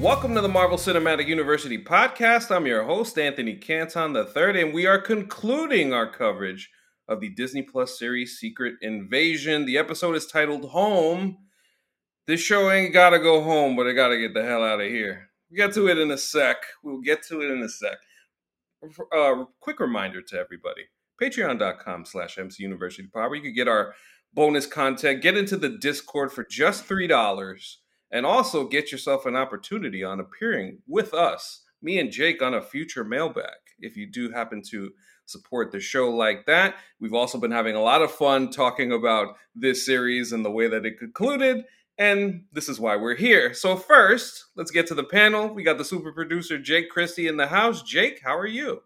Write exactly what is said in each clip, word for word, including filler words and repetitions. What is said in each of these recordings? Welcome to the Marvel Cinematic University podcast. I'm your host, Anthony Canton the third, and we are concluding our coverage of the Disney Plus series Secret Invasion. The episode is titled Home. This show ain't gotta go home, but I gotta get the hell out of here. We get to it in a sec. We'll get to it in a sec. Uh, quick reminder to everybody. Patreon.com slash MCUniversityPod, where you can get our bonus content, get into the Discord for just three dollars, and also get yourself an opportunity on appearing with us, me and Jake, on a future mailbag, if you do happen to support the show like that. We've also been having a lot of fun talking about this series and the way that it concluded, and this is why we're here. So first, let's get to the panel. We got the super producer, Jake Christie, in the house. Jake, how are you?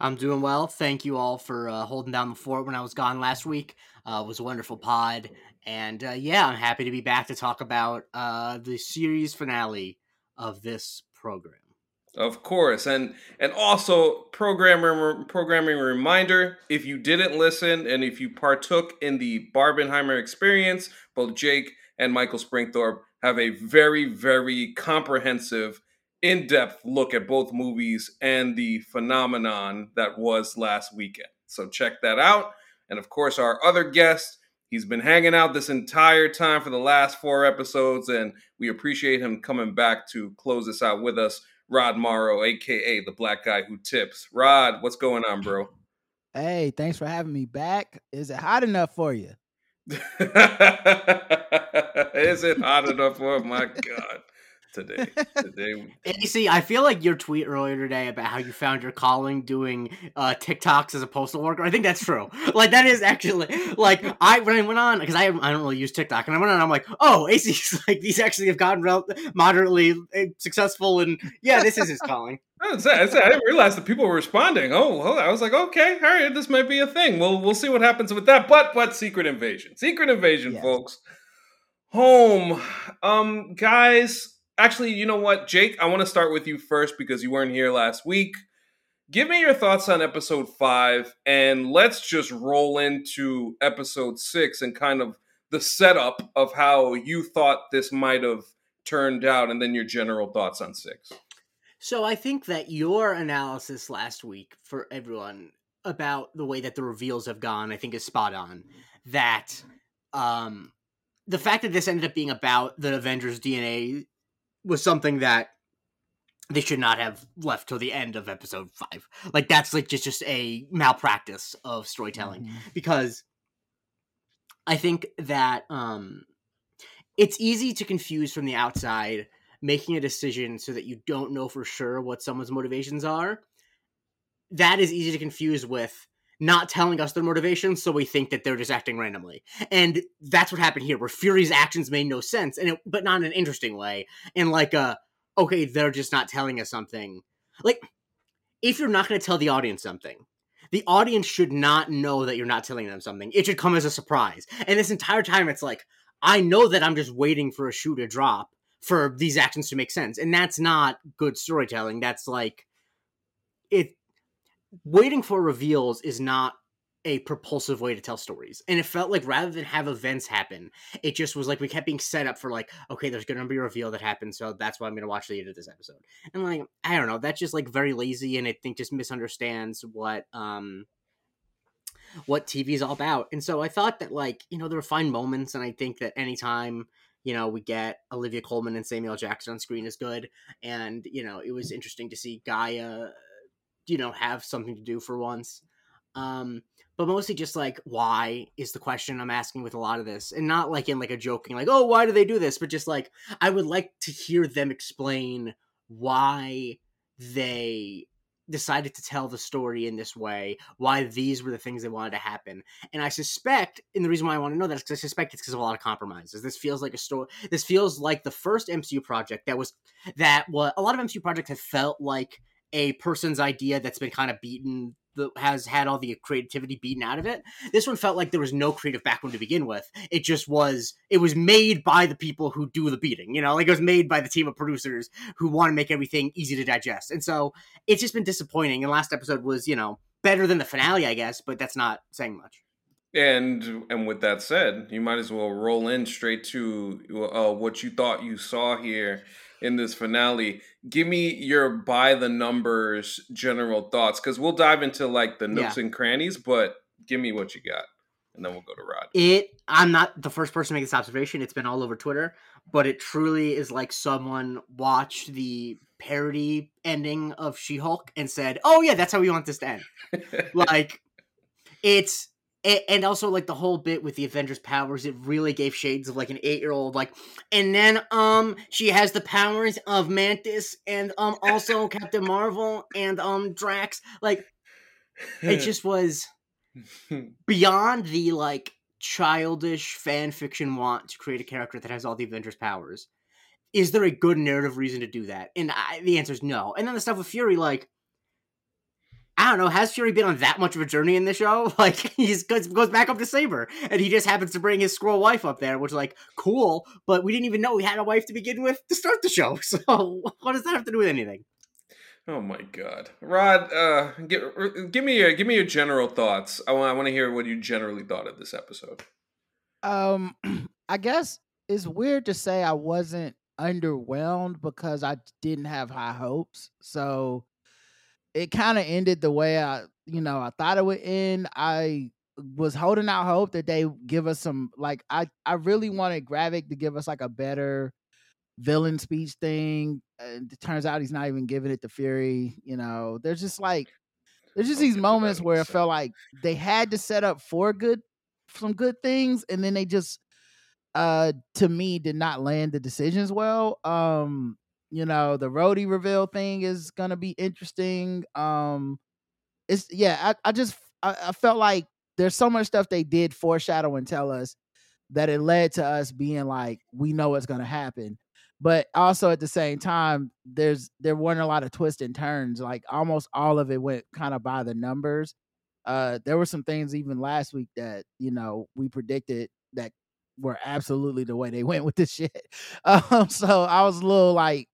I'm doing well. Thank you all for uh, holding down the fort when I was gone last week. Uh, it was a wonderful pod. And uh, yeah, I'm happy to be back to talk about uh, the series finale of this program. Of course. And and also, programmer, programming reminder, if you didn't listen and if you partook in the Barbenheimer experience, both Jake and Michael Springthorpe have a very, very comprehensive, in-depth look at both movies and the phenomenon that was last weekend. So check that out. And of course, our other guest, he's been hanging out this entire time for the last four episodes, and we appreciate him coming back to close this out with us, Rod Morrow, a k a the black guy who tips. Rod, what's going on, bro? Hey, thanks for having me back. Is it hot enough for you? Is it hot enough for my God? Today, today. A C, I feel like your tweet earlier today about how you found your calling doing uh, TikToks as a postal worker. I think that's true. Like that is actually like I when I went on because I I don't really use TikTok and I went on. I'm like, oh, A C's like these actually have gotten rel- moderately successful and yeah, this is his calling. That's it, that's it. I didn't realize that people were responding. Oh, I was like, okay, all right, this might be a thing. We'll we'll see what happens with that. But but Secret Invasion, Secret Invasion, yes. Folks. Home, um, guys. Actually, you know what, Jake? I want to start with you first because you weren't here last week. Give me your thoughts on episode five, and let's just roll into episode six and kind of the setup of how you thought this might have turned out, and then your general thoughts on six. So I think that your analysis last week for everyone about the way that the reveals have gone, I think is spot on. That um, the fact that this ended up being about the Avengers' D N A was something that they should not have left till the end of episode five. Like that's like just, just a malpractice of storytelling mm-hmm. because I think that um, it's easy to confuse from the outside, making a decision so that you don't know for sure what someone's motivations are. That is easy to confuse with not telling us their motivations, so we think that they're just acting randomly. And that's what happened here, where Fury's actions made no sense, and it, but not in an interesting way. And like, uh, okay, they're just not telling us something. Like, if you're not going to tell the audience something, the audience should not know that you're not telling them something. It should come as a surprise. And this entire time, it's like, I know that I'm just waiting for a shoe to drop for these actions to make sense. And that's not good storytelling. That's like, it... waiting for reveals is not a propulsive way to tell stories. And it felt like rather than have events happen, it just was like we kept being set up for like, okay, there's going to be a reveal that happens, so that's why I'm going to watch the end of this episode. And like, I don't know, that's just like very lazy and I think just misunderstands what um, what T V is all about. And so I thought that like, you know, there were fine moments and I think that anytime, you know, we get Olivia Colman and Samuel Jackson on screen is good. And, you know, it was interesting to see Gaia, you know, have something to do for once. Um, but mostly just like, why is the question I'm asking with a lot of this, and not like in like a joking, like, oh, why do they do this? But just like, I would like to hear them explain why they decided to tell the story in this way, why these were the things they wanted to happen. And I suspect, and the reason why I want to know that is because I suspect it's because of a lot of compromises. This feels like a story. This feels like the first M C U project that was, that was a lot of M C U projects have felt like a person's idea that's been kind of beaten, that has had all the creativity beaten out of it. This one felt like there was no creative backbone to begin with. It just was, it was made by the people who do the beating, you know, like it was made by the team of producers who want to make everything easy to digest. And so it's just been disappointing. And last episode was, you know, better than the finale, I guess, but that's not saying much. And and with that said, you might as well roll in straight to uh, what you thought you saw here in this finale. Give me your by the numbers general thoughts, because we'll dive into like the nooks yeah. and crannies, but give me what you got, and then we'll go to Rod. It. I'm not the first person to make this observation. It's been all over Twitter, but it truly is like someone watched the parody ending of She-Hulk and said, "Oh yeah, that's how we want this to end." Like it's. And also, like, the whole bit with the Avengers' powers, it really gave shades of, like, an eight-year-old, like, and then, um, she has the powers of Mantis and, um, also Captain Marvel and, um, Drax. Like, it just was beyond the, like, childish fan fiction want to create a character that has all the Avengers' powers. Is there a good narrative reason to do that? And I, the answer is no. And then the stuff with Fury, like, I don't know, has Fury been on that much of a journey in this show? Like, he just goes, goes back up to Saber, and he just happens to bring his squirrel wife up there, which is like, cool, but we didn't even know he had a wife to begin with to start the show, so what does that have to do with anything? Oh my god. Rod, uh, get, give me your, give me your general thoughts. I want, I want to hear what you generally thought of this episode. Um, I guess it's weird to say I wasn't underwhelmed because I didn't have high hopes, so... It kind of ended the way I, you know, I thought it would end. I was holding out hope that they give us some, like, I, I really wanted Gravik to give us, like, a better villain speech thing. And it turns out he's not even giving it to Fury. You know, there's just, like, there's just these moments where it felt like they had to set up for good, some good things, and then they just, uh, to me, did not land the decisions well. Um... You know, the Rhodey reveal thing is going to be interesting. Um, it's yeah, I, I just I, I felt like there's so much stuff they did foreshadow and tell us that it led to us being like, we know what's going to happen. But also at the same time, there's there weren't a lot of twists and turns. Like almost all of it went kind of by the numbers. Uh, there were some things even last week that, you know, we predicted that were absolutely the way they went with this shit. Um, so I was a little like,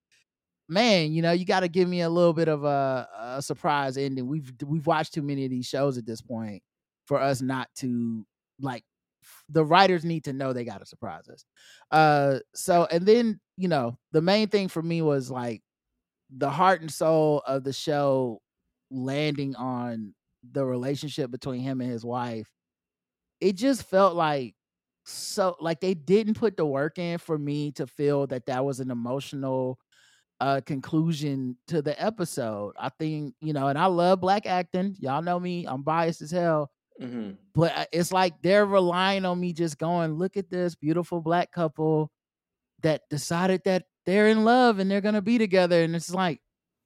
man, you know, you got to give me a little bit of a, a surprise ending. We've we've watched too many of these shows at this point for us not to, like, the writers need to know they got to surprise us. Uh, so, and then, you know, the main thing for me was, like, the heart and soul of the show landing on the relationship between him and his wife. It just felt like, so, like, they didn't put the work in for me to feel that that was an emotional Uh, conclusion to the episode. I think, you know, and I love Black acting. Y'all know me. I'm biased as hell. Mm-hmm. But it's like they're relying on me just going, look at this beautiful Black couple that decided that they're in love and they're going to be together. And it's like,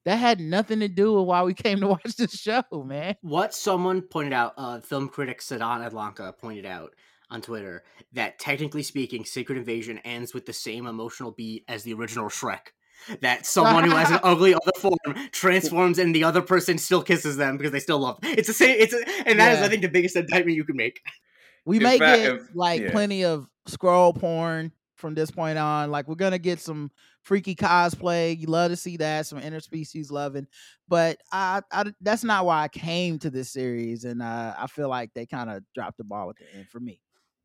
that had nothing to do with why we came to watch this show, man. What someone pointed out, uh, film critic Sedan Adlonka pointed out on Twitter, that technically speaking, Secret Invasion ends with the same emotional beat as the original Shrek. That someone who has an ugly other form transforms and the other person still kisses them because they still love them. It's the same. It's a, and that yeah. is, I think, the biggest indictment you can make. We may get like yeah. plenty of scroll porn from this point on. Like, we're gonna get some freaky cosplay. You love to see that, some interspecies loving. But I, I that's not why I came to this series, and uh, I feel like they kind of dropped the ball at the end for me.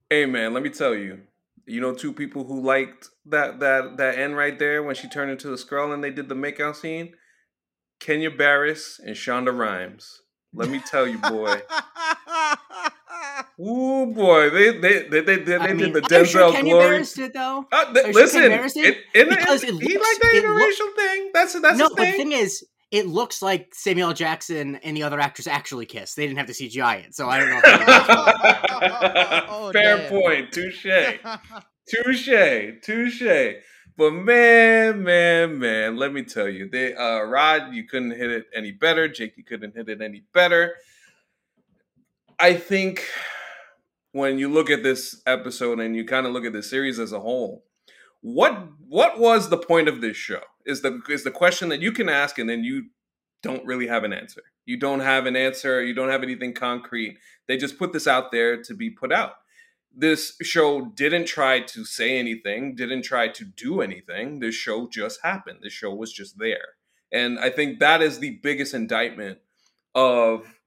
Hey, man, let me tell you. You know, two people who liked that that that end right there when she turned into the Skrull and they did the makeout scene, Kenya Barris and Shonda Rhimes. Let me tell you, boy. Ooh, boy, they they they they, they I mean, did the Denzel sure Kenya glory. Barris did, though. Uh, th- listen, sure it, it, because it, it looks, he liked the interracial look, thing. That's that's no, his thing. No, the thing is, it looks like Samuel Jackson and the other actors actually kissed. They didn't have to C G I it, so I don't know. If that oh, oh, oh, fair damn. Point. Touche. Touche. Touche. But man, man, man, let me tell you. They, uh, Rod, you couldn't hit it any better. Jake, you couldn't hit it any better. I think when you look at this episode and you kind of look at this series as a whole, What what was the point of this show? Is the is the question that you can ask, and then you don't really have an answer. You don't have an answer. You don't have anything concrete. They just put this out there to be put out. This show didn't try to say anything, didn't try to do anything. This show just happened. This show was just there. And I think that is the biggest indictment of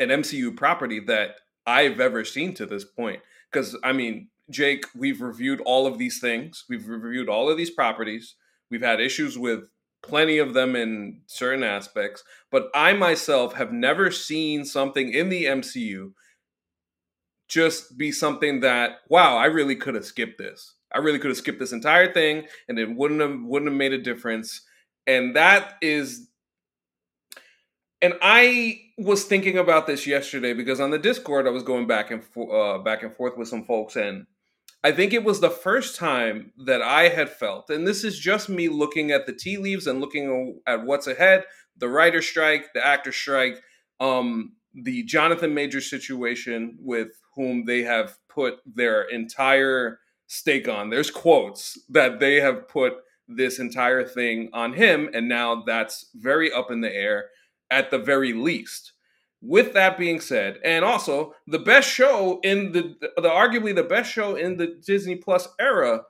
an M C U property that I've ever seen to this point. Because, I mean, Jake, we've reviewed all of these things. We've reviewed all of these properties. We've had issues with plenty of them in certain aspects. But I myself have never seen something in the M C U just be something that, wow, I really could have skipped this. I really could have skipped this entire thing and it wouldn't have wouldn't have made a difference. And that is... And I was thinking about this yesterday because on the Discord, I was going back and uh, back and forth with some folks. And I think it was the first time that I had felt, and this is just me looking at the tea leaves and looking at what's ahead, the writer strike, the actor strike, um, the Jonathan Majors situation with whom they have put their entire stake on. There's quotes that they have put this entire thing on him. And now that's very up in the air. At the very least. With that being said, and also the best show in the, the arguably the best show in the Disney Plus era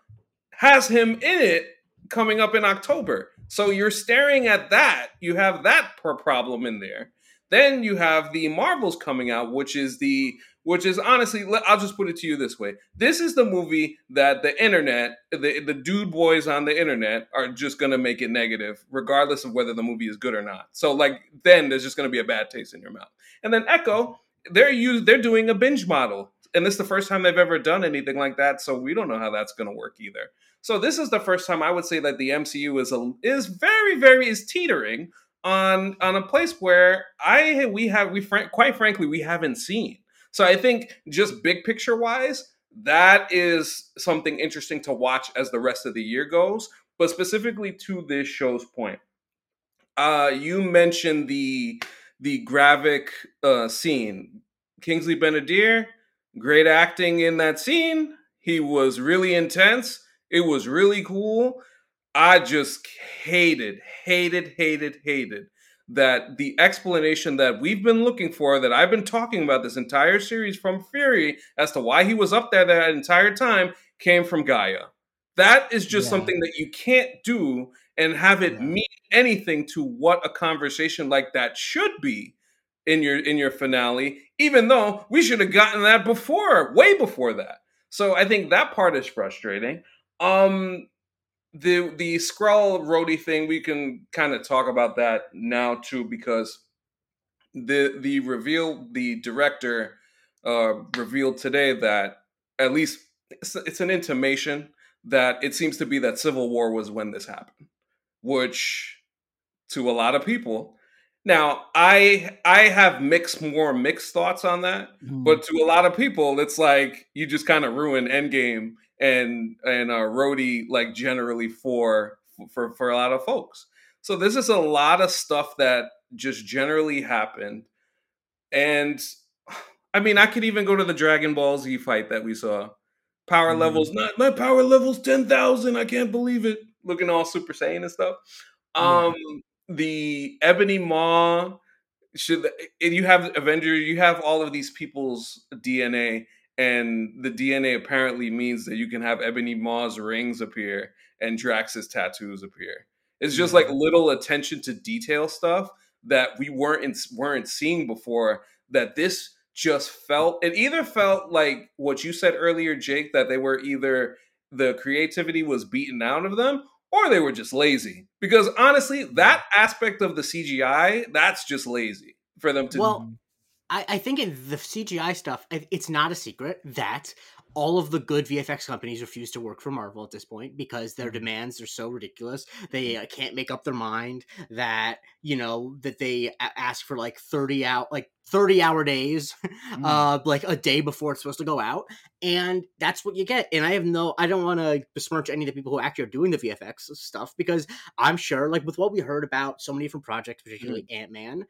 has him in it coming up in October. So you're staring at that. You have that per problem in there. Then you have the Marvels coming out, which is the which is honestly, I'll just put it to you this way. This is the movie that the internet, the, the dude boys on the internet are just going to make it negative, regardless of whether the movie is good or not. So like, then there's just going to be a bad taste in your mouth. And then Echo, they're used, they're doing a binge model. And this is the first time they've ever done anything like that. So we don't know how that's going to work either. So this is the first time I would say that the M C U is a, is very, very, is teetering on, on a place where I, we have, we fr- quite frankly, we haven't seen. So I think just big picture wise, that is something interesting to watch as the rest of the year goes. But specifically to this show's point, uh, you mentioned the the graphic uh, scene. Kingsley Benadir, great acting in that scene. He was really intense. It was really cool. I just hated, hated, hated, hated. that the explanation that we've been looking for, that I've been talking about this entire series from Fury as to why he was up there that entire time, came from Gaia. That is just yeah. something that you can't do and have it yeah. mean anything to what a conversation like that should be in your in your finale, even though we should have gotten that before, way before that. So I think that part is frustrating. Um... The the Skrull Rhodey thing, we can kind of talk about that now too, because the the reveal, the director uh, revealed today that at least it's, it's an intimation that it seems to be that Civil War was when this happened, which to a lot of people. Now, I I have mixed more mixed thoughts on that, mm-hmm. but to a lot of people, it's like you just kind of ruin Endgame. And and uh, Rhodey, like generally for for for a lot of folks. So this is a lot of stuff that just generally happened. And I mean, I could even go to the Dragon Ball Z fight that we saw. Power mm-hmm. levels, not my power level's ten thousand. I can't believe it. Looking all Super Saiyan and stuff. Um, mm-hmm. The Ebony Maw. Should and you have Avenger? You have all of these people's D N A. And the D N A apparently means that you can have Ebony Maw's rings appear and Drax's tattoos appear. It's just like little attention to detail stuff that we weren't in, weren't seeing before. That this just felt. It either felt like what you said earlier, Jake, that they were either the creativity was beaten out of them, or they were just lazy. Because honestly, that aspect of the C G I, that's just lazy for them to. Well- I think in the C G I stuff, it's not a secret that all of the good V F X companies refuse to work for Marvel at this point because their demands are so ridiculous. They can't make up their mind that, you know, that they ask for like thirty hour, like thirty hour days, mm. uh, like a day before it's supposed to go out. And that's what you get. And I have no, I don't want to besmirch any of the people who actually are doing the V F X stuff, because I'm sure like with what we heard about so many different projects, particularly mm. Ant-Man,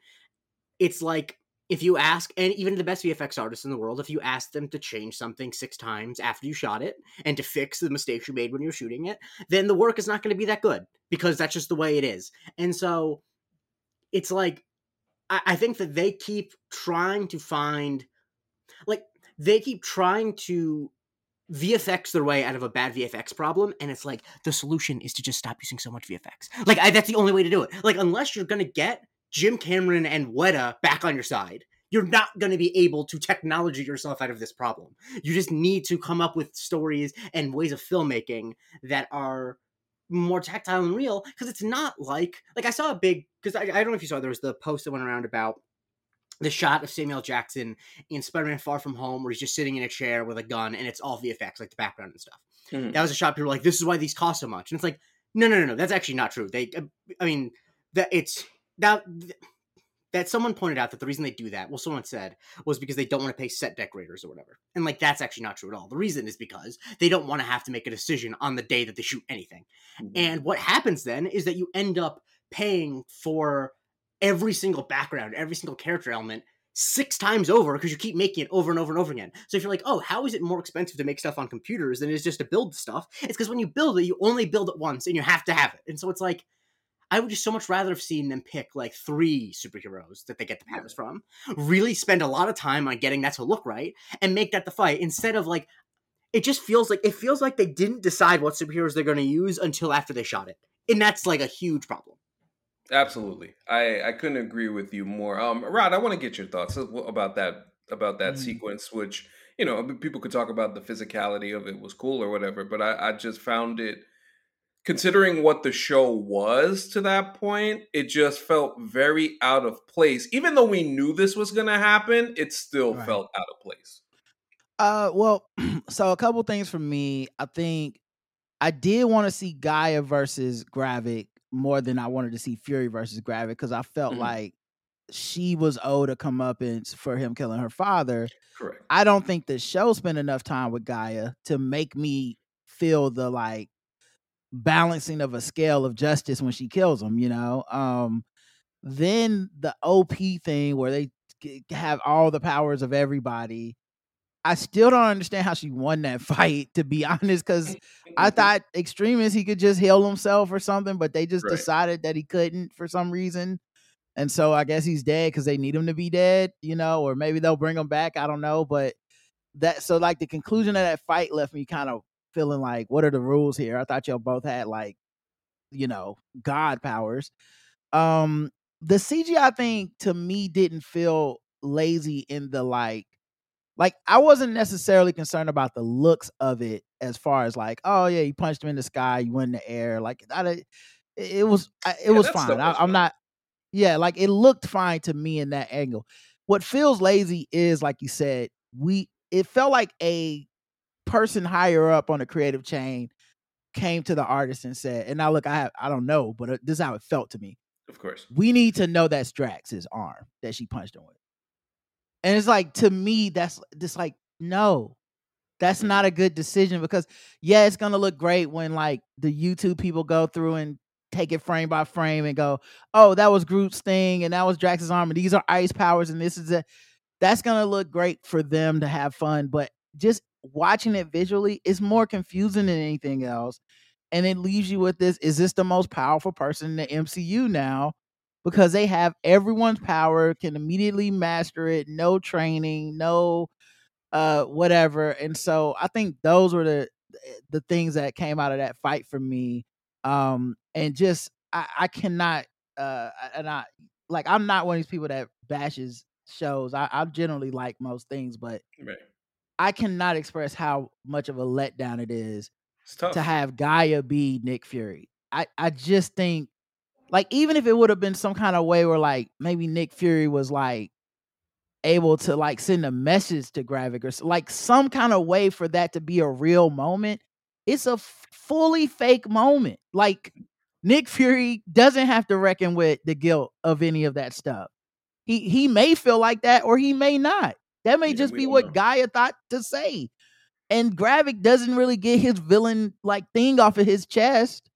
it's like, if you ask, and even the best V F X artists in the world, if you ask them to change something six times after you shot it and to fix the mistakes you made when you were shooting it, then the work is not going to be that good because that's just the way it is. And so it's like, I, I think that they keep trying to find, like, they keep trying to V F X their way out of a bad V F X problem, and it's like, the solution is to just stop using so much V F X. Like, I, that's the only way to do it. Like, unless you're going to get Jim Cameron and Weta back on your side. you're not going to be able to technology yourself out of this problem. You just need to come up with stories and ways of filmmaking that are more tactile and real, because it's not like, like I saw a big, because I, I don't know if you saw, there was the post that went around about the shot of Samuel Jackson in Spider-Man Far From Home where he's just sitting in a chair with a gun and it's all V F X, like the background and stuff. Mm-hmm. That was a shot people were like, this is why these cost so much. And it's like, no, no, no, no, that's actually not true. They, I mean, that it's, that, that someone pointed out that the reason they do that, well, someone said, was because they don't want to pay set decorators or whatever. And like, that's actually not true at all. The reason is because they don't want to have to make a decision on the day that they shoot anything. Mm-hmm. And what happens then is that you end up paying for every single background, every single character element six times over because you keep making it over and over and over again. So if you're like, oh, how is it more expensive to make stuff on computers than it is just to build stuff? It's because when you build it, you only build it once and you have to have it. And so it's like, I would just so much rather have seen them pick like three superheroes that they get the powers from, really spend a lot of time on getting that to look right and make that the fight, instead of like, it just feels like, it feels like they didn't decide what superheroes they're going to use until after they shot it. And that's like a huge problem. Absolutely. I, I couldn't agree with you more. Um, Rod, I want to get your thoughts about that, about that mm. sequence, which, you know, people could talk about the physicality of it was cool or whatever, but I, I just found it, considering what the show was to that point, it just felt very out of place. Even though we knew this was going to happen, it still right. felt out of place. Uh, well, so a couple things for me. I think I did want to see Gaia versus Gravik more than I wanted to see Fury versus Gravik, because I felt mm-hmm. like she was owed a comeuppance for him killing her father. Correct. I don't think the show spent enough time with Gaia to make me feel the like balancing of a scale of justice when she kills him, you know? Um, then the O P thing where they have all the powers of everybody. I still don't understand how she won that fight, to be honest, because I thought extremists, he could just heal himself or something, but they just right. decided that he couldn't for some reason. And so I guess he's dead because they need him to be dead, you know, or maybe they'll bring him back. I don't know. But that, so like the conclusion of that fight left me kind of feeling like, what are the rules here? I thought y'all both had like, you know, God powers. Um, the C G I thing to me didn't feel lazy in the like, Like, I wasn't necessarily concerned about the looks of it as far as like, oh, yeah, you punched him in the sky, you went in the air. Like, I, it was I, it yeah, was fine. I, I'm not, yeah, like, it looked fine to me in that angle. What feels lazy is, like you said, we it felt like a person higher up on the creative chain came to the artist and said, and now, look, I have, I don't know, but this is how it felt to me. Of course. We need to know that's Drax's arm that she punched him with. And it's like, to me, that's just like, no, that's not a good decision, because, yeah, it's going to look great when like the YouTube people go through and take it frame by frame and go, oh, that was Groot's thing and that was Drax's arm and these are ice powers and this is it. That's going to look great for them to have fun. But just watching it visually is more confusing than anything else. And it leaves you with this, is this the most powerful person in the M C U now? Because they have everyone's power, can immediately master it, no training, no uh, whatever. And so I think those were the the things that came out of that fight for me. Um, and just, I, I cannot, uh, and I, like, I'm not one of these people that bashes shows. I, I generally like most things, but right. I cannot express how much of a letdown it is to have Gaia be Nick Fury. I, I just think, like, even if it would have been some kind of way where, like, maybe Nick Fury was, like, able to, like, send a message to Gravik or, like, some kind of way for that to be a real moment, it's a f- fully fake moment. Like, Nick Fury doesn't have to reckon with the guilt of any of that stuff. He he may feel like that or he may not. That may yeah, just be what know. Gaia thought to say. And Gravik doesn't really get his villain, like, thing off of his chest.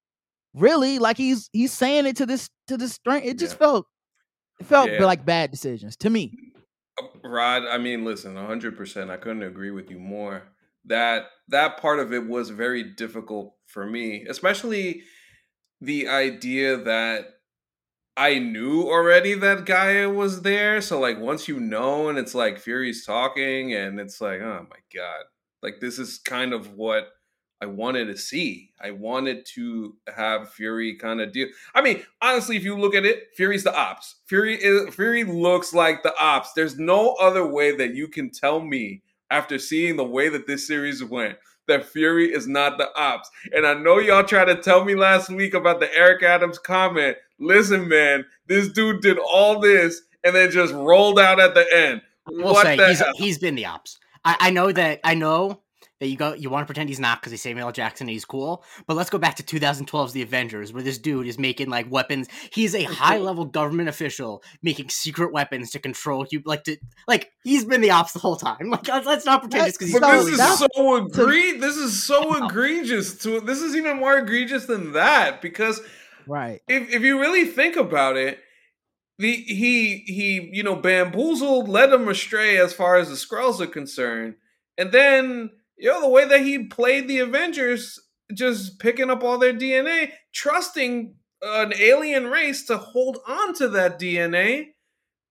Really, like he's he's saying it to this to this strength. It just yeah. felt it felt yeah. like bad decisions to me. Rod, I mean, listen, one hundred percent. I couldn't agree with you more. That that part of it was very difficult for me, especially the idea that I knew already that Gaia was there. So like once you know, and it's like Fury's talking, and it's like, oh my god, like this is kind of what I wanted to see. I wanted to have Fury kind of deal. I mean, honestly, if you look at it, Fury's the ops. Fury is, Fury looks like the ops. There's no other way that you can tell me after seeing the way that this series went that Fury is not the ops. And I know y'all tried to tell me last week about the Eric Adams comment. Listen, man, this dude did all this and then just rolled out at the end. We'll what say the he's, he's been the ops. I, I know that. I know. That you go, you want to pretend he's not because he's Samuel Jackson and he's cool. But let's go back to twenty twelve's The Avengers, where this dude is making like weapons. He's a high-level government official making secret weapons to control you. Like to like he's been the ops the whole time. Like let's not pretend it's because he's. But this is so egre- This is so egregious. To this is even more egregious than that because, right? If if you really think about it. The, he, he, you know, bamboozled, led him astray as far as the Skrulls are concerned. And then, you know, the way that he played the Avengers, just picking up all their D N A, trusting an alien race to hold on to that D N A.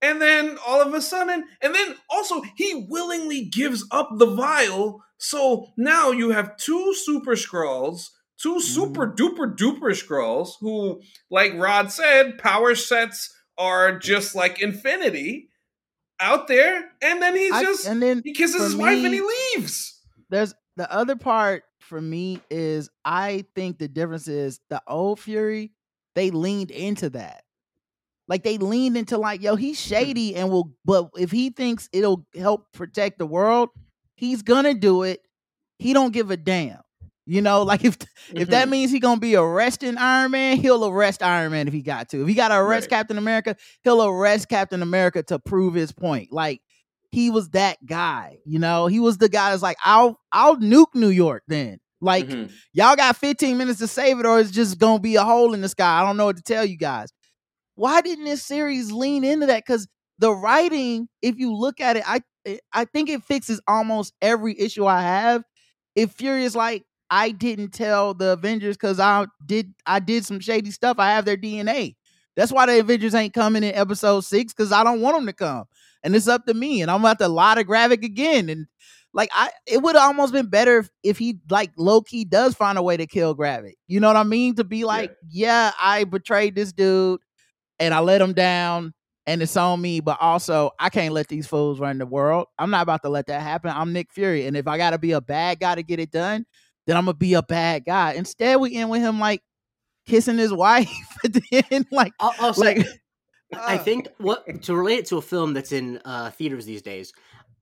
And then all of a sudden, and then also he willingly gives up the vial. So now you have two super Skrulls. Two super duper duper Skrulls who, like Rod said, power sets are just like infinity out there, and then he's just I, and then he kisses his me, wife and he leaves. There's the other part for me is I think the difference is the old Fury, they leaned into that, like they leaned into like yo he's shady and will, but if he thinks it'll help protect the world, he's gonna do it. He don't give a damn. You know, like if mm-hmm. if that means he's gonna be arresting Iron Man, he'll arrest Iron Man if he got to. If he got to arrest right. Captain America, he'll arrest Captain America to prove his point. Like he was that guy, you know. He was the guy that's like, I'll I'll nuke New York then. Like mm-hmm. y'all got fifteen minutes to save it, or it's just gonna be a hole in the sky. I don't know what to tell you guys. Why didn't this series lean into that? Because the writing, if you look at it, I I think it fixes almost every issue I have. If Fury is like, I didn't tell the Avengers because I did I did some shady stuff. I have their D N A. That's why the Avengers ain't coming in episode six, because I don't want them to come. And it's up to me. And I'm about to lie to Gravik again. And like I it would have almost been better if, if he like low-key does find a way to kill Gravik. You know what I mean? To be like, yeah. yeah, I betrayed this dude and I let him down and it's on me. But also I can't let these fools run the world. I'm not about to let that happen. I'm Nick Fury. And if I gotta be a bad guy to get it done, then I'm gonna be a bad guy. Instead, we end with him like kissing his wife at the end. Like, I'll, I'll like say, uh. I think what to relate it to a film that's in uh, theaters these days.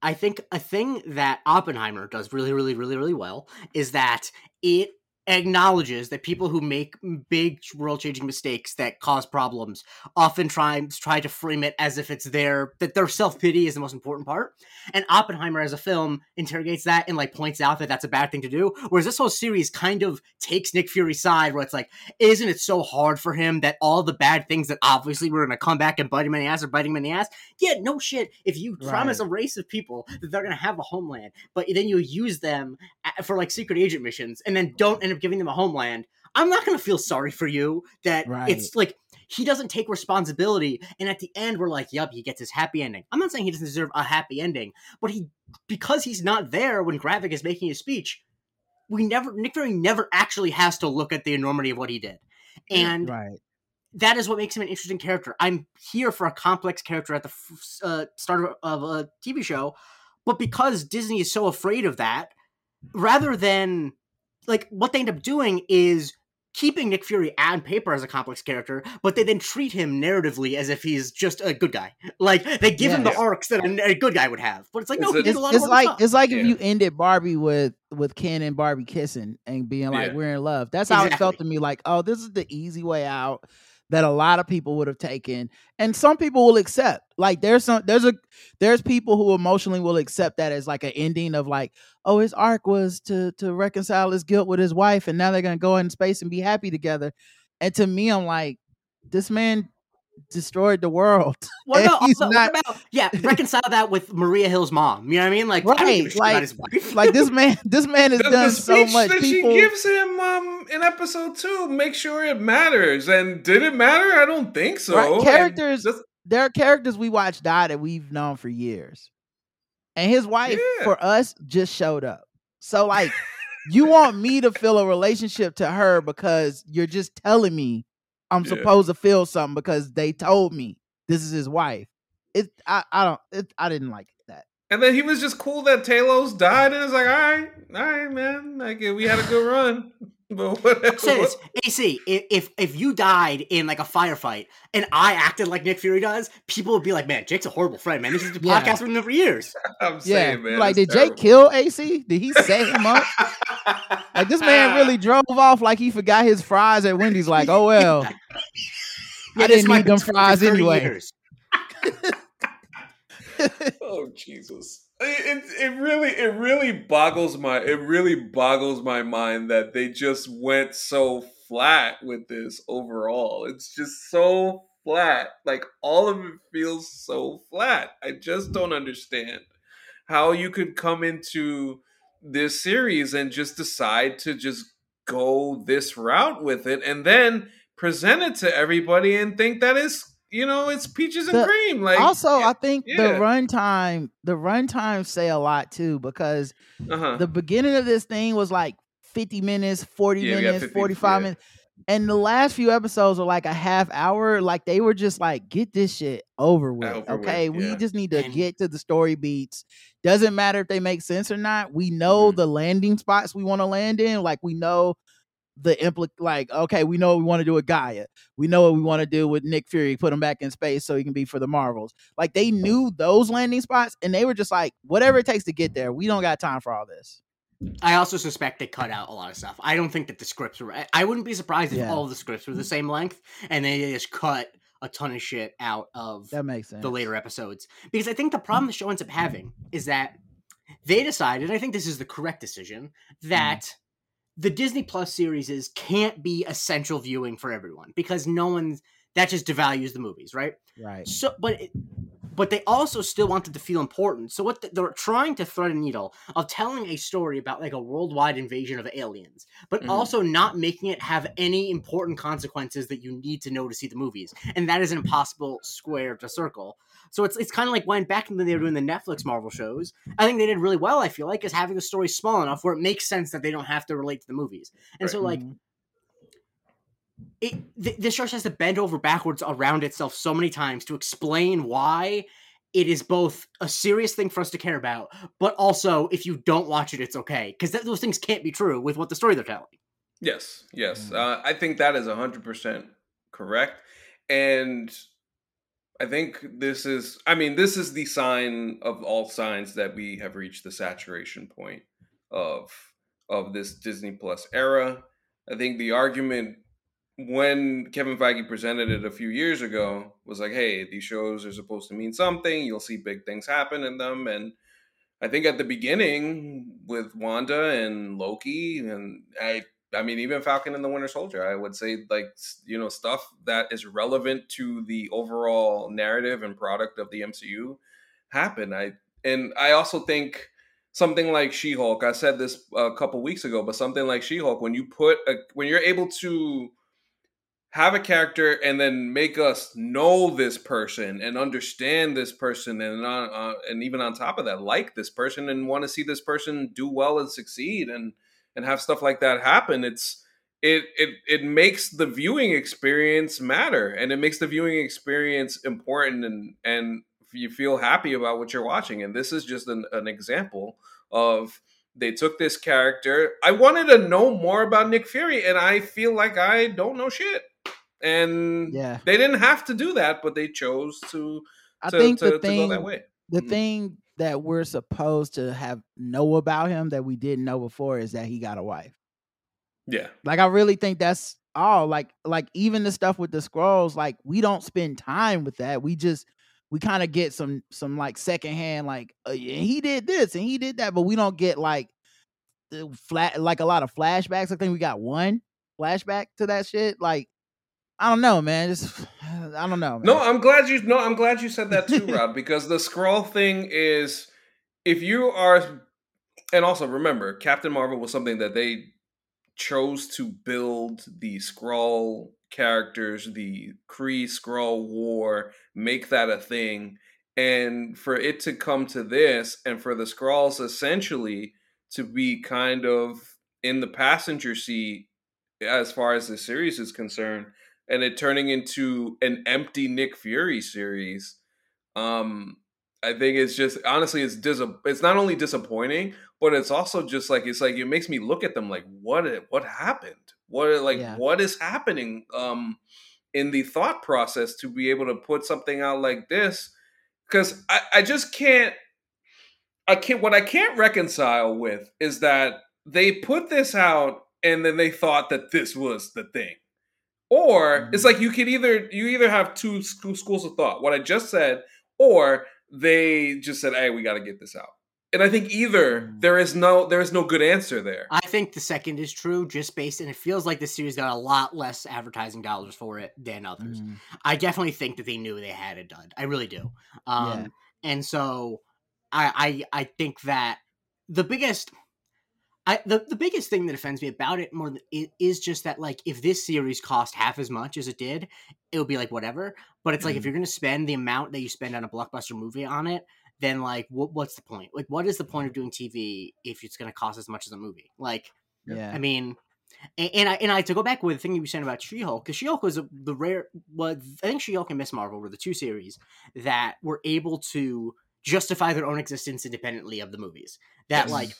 I think a thing that Oppenheimer does really, really, really, really well is that it acknowledges that people who make big world-changing mistakes that cause problems often try, try to frame it as if it's their, that their self-pity is the most important part. And Oppenheimer as a film interrogates that and like points out that that's a bad thing to do. Whereas this whole series kind of takes Nick Fury's side where it's like, isn't it so hard for him that all the bad things that obviously were going to come back and bite him in the ass or biting him in the ass? Yeah, no shit. If you right. promise a race of people that they're going to have a homeland, but then you use them for like secret agent missions and then don't end up giving them a homeland, I'm not going to feel sorry for you that right. it's like he doesn't take responsibility. And at the end, we're like, yup, he gets his happy ending. I'm not saying he doesn't deserve a happy ending, but he, because he's not there when Gravik is making his speech, we never, Nick Fury never actually has to look at the enormity of what he did. And right. that is what makes him an interesting character. I'm here for a complex character at the uh, start of a T V show, but because Disney is so afraid of that, rather than like what they end up doing is keeping Nick Fury on paper as a complex character, but they then treat him narratively as if he's just a good guy. Like they give yeah, him the yeah. arcs that a, a good guy would have, but it's like, no, it's, he did a lot it's of like, stuff. It's like yeah. if you ended Barbie with, with Ken and Barbie kissing and being like, yeah. we're in love. That's how exactly. it felt to me. Like, oh, this is the easy way out that a lot of people would have taken. And some people will accept, like there's some, there's a, there's people who emotionally will accept that as like an ending of like, oh, his arc was to, to reconcile his guilt with his wife. And now they're going to go in space and be happy together. And to me, I'm like, this man destroyed the world. What about, also, not... what about, yeah, reconcile that with Maria Hill's mom. You know what I mean? Like, right, I don't give a shit like, about his wife. Like this man, this man has the, done the so much. That people... she gives him um, in episode two, make sure it matters. And did it matter? I don't think so. Right. Characters, just... there are characters we watch die that we've known for years. And his wife yeah. for us just showed up. So like You want me to feel a relationship to her because you're just telling me I'm yeah. supposed to feel something because they told me this is his wife. It I, I don't it, I didn't like that. And then he was just cool that Talos died, and it's like, all right, all right, man, like we had a good run. But whatever. Say this, A C, if if you died in like a firefight and I acted like Nick Fury does, people would be like, man, Jake's a horrible friend, man. This is the yeah. podcast with him for years. I'm saying, yeah. man. Like, did terrible. Jake kill A C? Did he set him up? Like, this man really drove off like he forgot his fries at Wendy's. Like, oh, well, yeah, I didn't need them fries anyway. Oh, Jesus. It, it really it really boggles my it really boggles my mind that they just went so flat with this overall. It's just so flat. Like, all of it feels so flat. I just don't understand how you could come into this series and just decide to just go this route with it and then present it to everybody and think that is, you know, it's peaches and the, cream. Like, also, I think yeah. the runtime, the runtime say a lot too, because uh-huh. the beginning of this thing was like fifty minutes, forty yeah, minutes, fifty, forty-five yeah. minutes, and the last few episodes were like a half hour. Like, they were just like, get this shit over with. Over okay, with, yeah. we just need to get to the story beats. Doesn't matter if they make sense or not. We know mm-hmm. the landing spots we want to land in. Like, we know. The impl like okay, we know what we want to do with Gaia. We know what we want to do with Nick Fury. Put him back in space so he can be for the Marvels. Like, they knew those landing spots, and they were just like, whatever it takes to get there. We don't got time for all this. I also suspect they cut out a lot of stuff. I don't think that the scripts were. I wouldn't be surprised if yeah. all the scripts were the same length, and they just cut a ton of shit out of that makes sense. The later episodes, because I think the problem the show ends up having is that they decided. I think this is the correct decision that. Mm. The Disney Plus series can't be essential viewing for everyone because no one's that just devalues the movies, right? Right. So, but it, but they also still wanted to feel important. So what the, they're trying to thread a needle of telling a story about like a worldwide invasion of aliens, but mm. also not making it have any important consequences that you need to know to see the movies, and that is an impossible square to circle. So it's it's kind of like when back when they were doing the Netflix Marvel shows, I think they did really well, I feel like, is having the story small enough where it makes sense that they don't have to relate to the movies. And right. so, like, it, th- this show has to bend over backwards around itself so many times to explain why it is both a serious thing for us to care about, but also, if you don't watch it, it's okay. Because th- those things can't be true with what the story they're telling. Yes, yes. Uh, I think that is one hundred percent correct. And... I think this is, I mean, this is the sign of all signs that we have reached the saturation point of of this Disney Plus era. I think the argument when Kevin Feige presented it a few years ago was like, hey, these shows are supposed to mean something. You'll see big things happen in them. And I think at the beginning with Wanda and Loki and I, I mean, even Falcon and the Winter Soldier, I would say, like, you know, stuff that is relevant to the overall narrative and product of the M C U happen. I and I also think something like She-Hulk, I said this a couple weeks ago, but something like She-Hulk, when you put a, when you're able to have a character and then make us know this person and understand this person and on, uh, and even on top of that, like this person and want to see this person do well and succeed and. And have stuff like that happen. It's it it it makes the viewing experience matter, and it makes the viewing experience important, and and you feel happy about what you're watching. And this is just an, an example of they took this character. I wanted to know more about Nick Fury, and I feel like I don't know shit. And yeah. they didn't have to do that, but they chose to. I to, think to, the thing, to go that way. The mm-hmm. thing. that we're supposed to have know about him that we didn't know before is that he got a wife. Yeah. Like, I really think that's all. Like, like even the stuff with the Skrulls, like, we don't spend time with that. We just, we kind of get some, some like secondhand, like, uh, and he did this and he did that, but we don't get like the flat, like a lot of flashbacks. I think we got one flashback to that shit. Like, I don't know, man. Just, I don't know. Man. No, I'm glad you. No, I'm glad you said that too, Rob. Because the Skrull thing is, if you are, and also remember, Captain Marvel was something that they chose to build the Skrull characters, the Kree Skrull War, make that a thing, and for it to come to this, and for the Skrulls essentially to be kind of in the passenger seat as far as the series is concerned, and it turning into an empty Nick Fury series. Um, I think it's just, honestly, it's dis- it's not only disappointing, but it's also just like, it's like, it makes me look at them like, what, what happened? What, like, yeah. what is happening um, in the thought process to be able to put something out like this? Because I, I just can't, I can't, what I can't reconcile with is that they put this out and then they thought that this was the thing. Or mm-hmm. it's like, you could either, you either have two sc- schools of thought, what I just said, or they just said, hey, we got to get this out. And I think either there is no there is no good answer there. I think the second is true, just based, and it feels like this series got a lot less advertising dollars for it than others. Mm. I definitely think that they knew they had it done. I really do. Um, yeah. And so I, I I think that the biggest I the, the biggest thing that offends me about it more than it is just that, like, if this series cost half as much as it did, it would be like whatever. But it's mm. like, if you're going to spend the amount that you spend on a blockbuster movie on it, then, like, what, what's the point? Like, what is the point of doing T V if it's going to cost as much as a movie? Like, yeah. I mean, and, and I and I to go back with the thing you were saying about She-Hulk, because She-Hulk was a, the rare, well, I think She-Hulk and Miz Marvel were the two series that were able to justify their own existence independently of the movies. That, yes. like,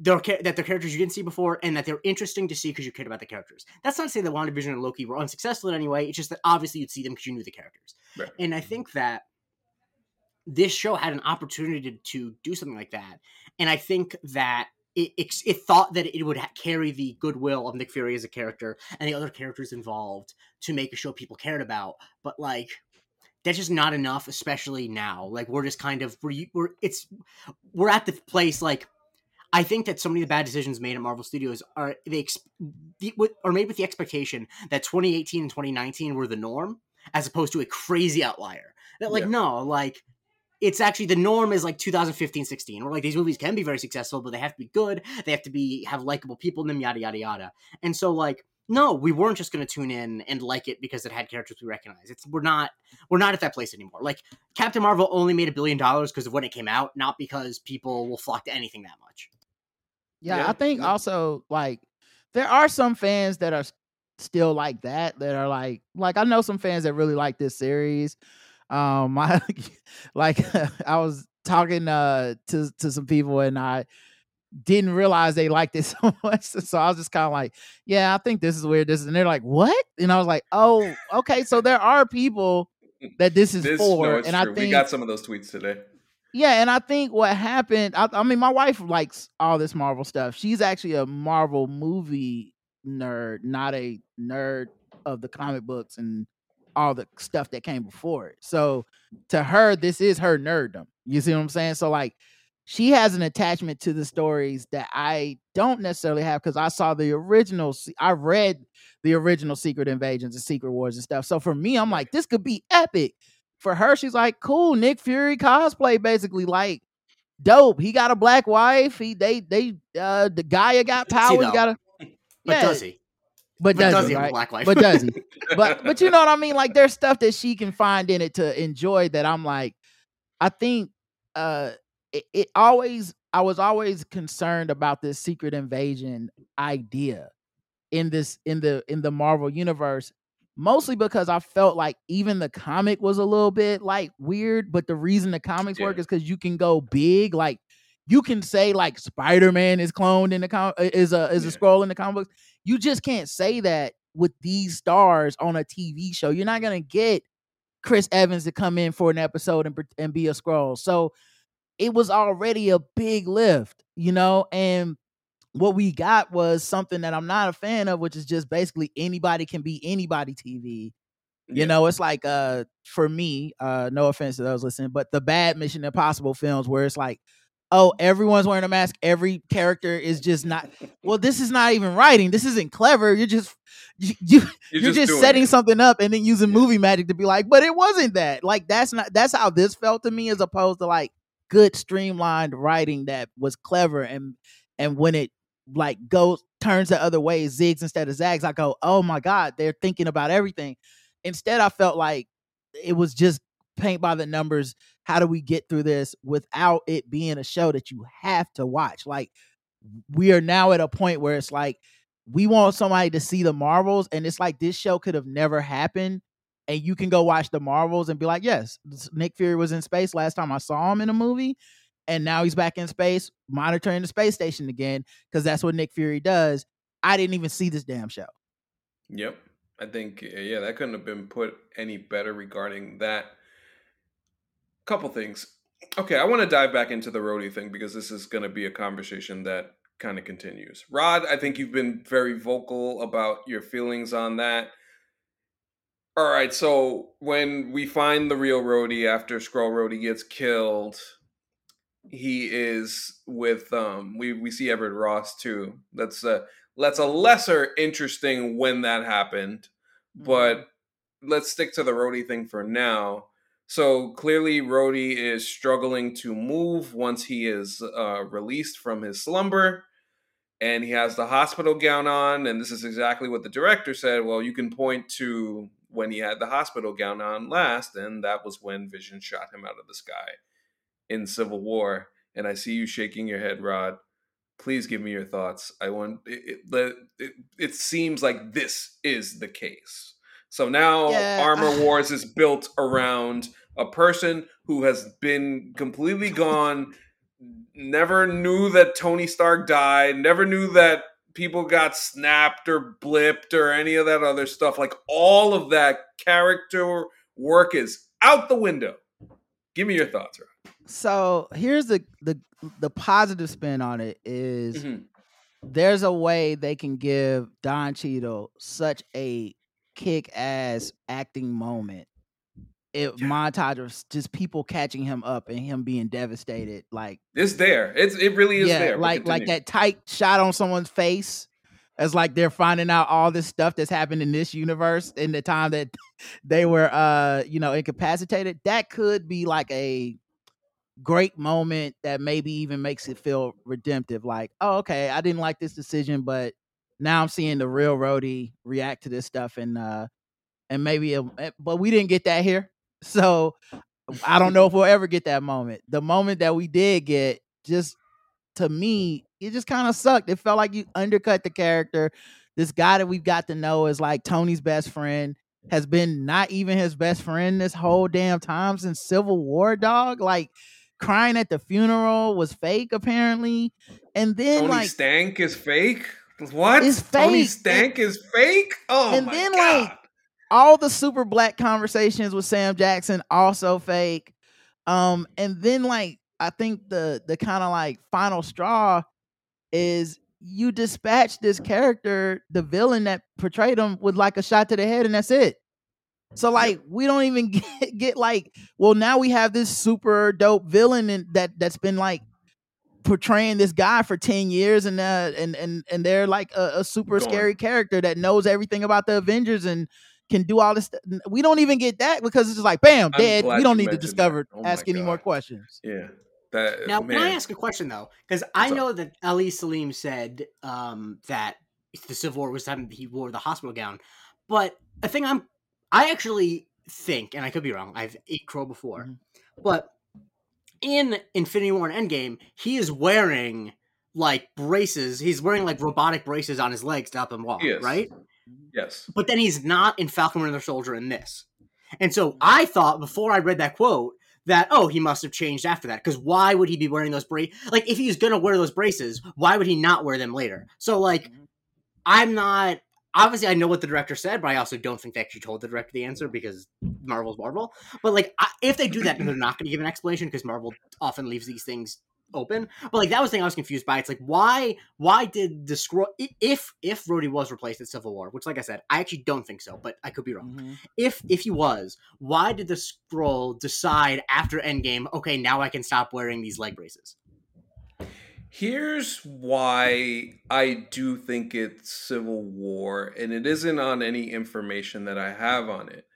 they're, that they're characters you didn't see before, and that they're interesting to see because you cared about the characters. That's not to say that WandaVision and Loki were unsuccessful in any way. It's just that obviously you'd see them because you knew the characters. Right. And I think that this show had an opportunity to, to do something like that. And I think that it, it, it thought that it would ha- carry the goodwill of Nick Fury as a character and the other characters involved to make a show people cared about. But, like, that's just not enough, especially now. Like, we're just kind of, we're, we're, it's, we're at the place, like, I think that so many of the bad decisions made at Marvel Studios are, they are made with the expectation that twenty eighteen and twenty nineteen were the norm, as opposed to a crazy outlier. That, like, yeah. no, like, it's actually the norm is like two thousand fifteen, sixteen, where, like, these movies can be very successful, but they have to be good. They have to be, have likable people in them, yada, yada, yada. And so, like, no, we weren't just going to tune in and like it because it had characters we recognize. It's, we're not, we're not at that place anymore. Like, Captain Marvel only made a billion dollars because of when it came out, not because people will flock to anything that much. Yeah. yeah. I think also, like, there are some fans that are still like that, that are like, like, I know some fans that really like this series. Um, I, like, I was talking uh to, to some people and I didn't realize they liked it so much. So I was just kind of like, yeah, I think this is weird. This is, and they're like, what? And I was like, oh, okay. So there are people that this is this, for. No, and true. I think we got some of those tweets today. Yeah. And I think what happened, I, I mean, my wife likes all this Marvel stuff. She's actually a Marvel movie nerd, not a nerd of the comic books and all the stuff that came before it. So to her, this is her nerddom. You see what I'm saying? So, like, she has an attachment to the stories that I don't necessarily have, because I saw the original, I read the original Secret Invasions and Secret Wars and stuff. So for me, I'm like, this could be epic. For her, she's like, cool, Nick Fury cosplay, basically, like, dope. He got a black wife. He they they uh the guy got powers. He got a but yeah. does he? But, but does, does he right? have a black wife? But does he? But but you know what I mean? Like, there's stuff that she can find in it to enjoy that I'm like, I think uh, it, it always, I was always concerned about this Secret Invasion idea in this, in the, in the Marvel universe, mostly because I felt like even the comic was a little bit, like, weird, but the reason the comics yeah. work is because you can go big. Like, you can say, like, Spider-Man is cloned in the com- is a is yeah. a Skrull in the comic books. You just can't say that with these stars on a T V show. You're not gonna get Chris Evans to come in for an episode and and be a Skrull. So it was already a big lift, you know. And what we got was something that I'm not a fan of, which is just basically anybody can be anybody T V. You know, it's like, uh, for me, uh, no offense to those listening, but the bad Mission Impossible films where it's like, oh, everyone's wearing a mask. Every character is just not. Well, this is not even writing. This isn't clever. You're just you, you you're, you're just, just setting it. something up and then using yeah. movie magic to be like, but it wasn't that. Like, that's not. That's how this felt to me, as opposed to, like, good streamlined writing that was clever. And and when it, like, goes turns the other way, zigs instead of zags, I go, oh my god, they're thinking about everything. Instead, I felt like it was just paint by the numbers. How do we get through this without it being a show that you have to watch? Like, we are now at a point where it's like, we want somebody to see the Marvels, and it's like, this show could have never happened. And you can go watch the Marvels and be like, yes, Nick Fury was in space last time I saw him in a movie. And now he's back in space, monitoring the space station again, because that's what Nick Fury does. I didn't even see this damn show. Yep. I think, yeah, that couldn't have been put any better regarding that. Couple things. Okay, I want to dive back into the Rhodey thing, because this is going to be a conversation that kind of continues. Rod, I think you've been very vocal about your feelings on that. All right, so when we find the real Rhodey after Skrull Rhodey gets killed, he is with, um, we, we see Everett Ross too. That's a, that's a lesser interesting when that happened, mm-hmm. but let's stick to the Rhodey thing for now. So clearly Rhodey is struggling to move once he is uh, released from his slumber, and he has the hospital gown on. And this is exactly what the director said. Well, you can point to when he had the hospital gown on last, and that was when Vision shot him out of the sky in Civil War. And I see you shaking your head, Rod. Please give me your thoughts. I want it. It, it, it seems like this is the case. So now yeah. Armor Wars is built around a person who has been completely gone, never knew that Tony Stark died, never knew that people got snapped or blipped or any of that other stuff. Like, all of that character work is out the window. Give me your thoughts, Rob. So here's the, the, the positive spin on it is mm-hmm. there's a way they can give Don Cheadle such a kick-ass acting moment, it yeah. montage of just people catching him up and him being devastated. Like, it's there. It's it really is yeah, there. We'll like continue. Like that tight shot on someone's face as like they're finding out all this stuff that's happened in this universe in the time that they were uh you know incapacitated. That could be like a great moment that maybe even makes it feel redemptive. Like, oh, okay, I didn't like this decision, but now I'm seeing the real Rhodey react to this stuff, and uh, and maybe, it, but we didn't get that here, so I don't know if we'll ever get that moment. The moment that we did get, just to me, it just kind of sucked. It felt like you undercut the character. This guy that we've got to know is like Tony's best friend, has been not even his best friend this whole damn time since Civil War, dog. Like, crying at the funeral was fake apparently, and then Tony like Stank is fake. What? It's fake. Tony Stank and, is fake? Oh, and my then, God. And then, like, all the super black conversations with Sam Jackson, also fake. Um, and then, like, I think the the kind of, like, final straw is you dispatch this character, the villain that portrayed him, with, like, a shot to the head, and that's it. So, like, we don't even get, get like, well, now we have this super dope villain and that that's been, like, portraying this guy for ten years and uh and and and they're like a, a super Gone. Scary character that knows everything about the Avengers and can do all this st- we don't even get that because it's just like bam, I'm dead. We don't need to discover oh ask any more questions. Yeah that, now man. Can I ask a question though, because I know up? that Ali Salim said um that the Civil War was the time he wore the hospital gown, but a thing I'm I actually think, and I could be wrong, I've ate crow before, mm-hmm. but in Infinity War and Endgame, he is wearing, like, braces. He's wearing, like, robotic braces on his legs to help him walk, yes. right? Yes. But then he's not in Falcon Winter Soldier in this. And so I thought, before I read that quote, that, oh, he must have changed after that. Because why would he be wearing those braces? Like, if he's going to wear those braces, why would he not wear them later? So, like, I'm not... Obviously, I know what the director said, but I also don't think they actually told the director the answer because Marvel's Marvel. But, like, I, if they do that, they're not going to give an explanation because Marvel often leaves these things open. But, like, that was the thing I was confused by. It's like, why why did the scroll... If if Rhodey was replaced at Civil War, which, like I said, I actually don't think so, but I could be wrong. Mm-hmm. If if he was, why did the scroll decide after Endgame, okay, now I can stop wearing these leg braces? Here's why I do think it's Civil War, and it isn't on any information that I have on it.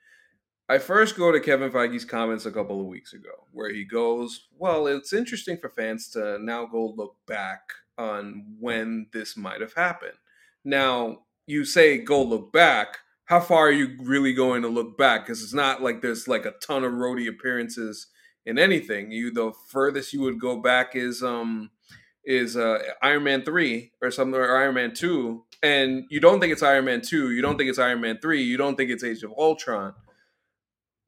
I first go to Kevin Feige's comments a couple of weeks ago, where he goes, well, it's interesting for fans to now go look back on when this might have happened. Now, you say go look back. How far are you really going to look back? Because it's not like there's like a ton of Rhodey appearances in anything. You, the furthest you would go back is... um. is uh, Iron Man three or something, or Iron Man two, and you don't think it's Iron Man two, you don't think it's Iron Man three, you don't think it's Age of Ultron,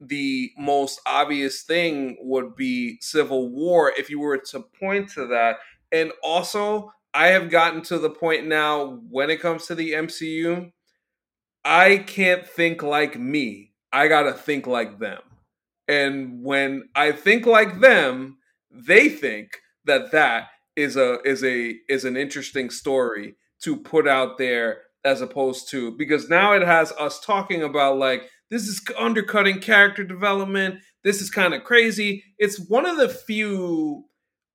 the most obvious thing would be Civil War if you were to point to that. And also, I have gotten to the point now when it comes to the M C U, I can't think like me. I gotta think like them. And when I think like them, they think that that is a is a is an interesting story to put out there, as opposed to, because now it has us talking about like, this is undercutting character development. This is kind of crazy. It's one of the few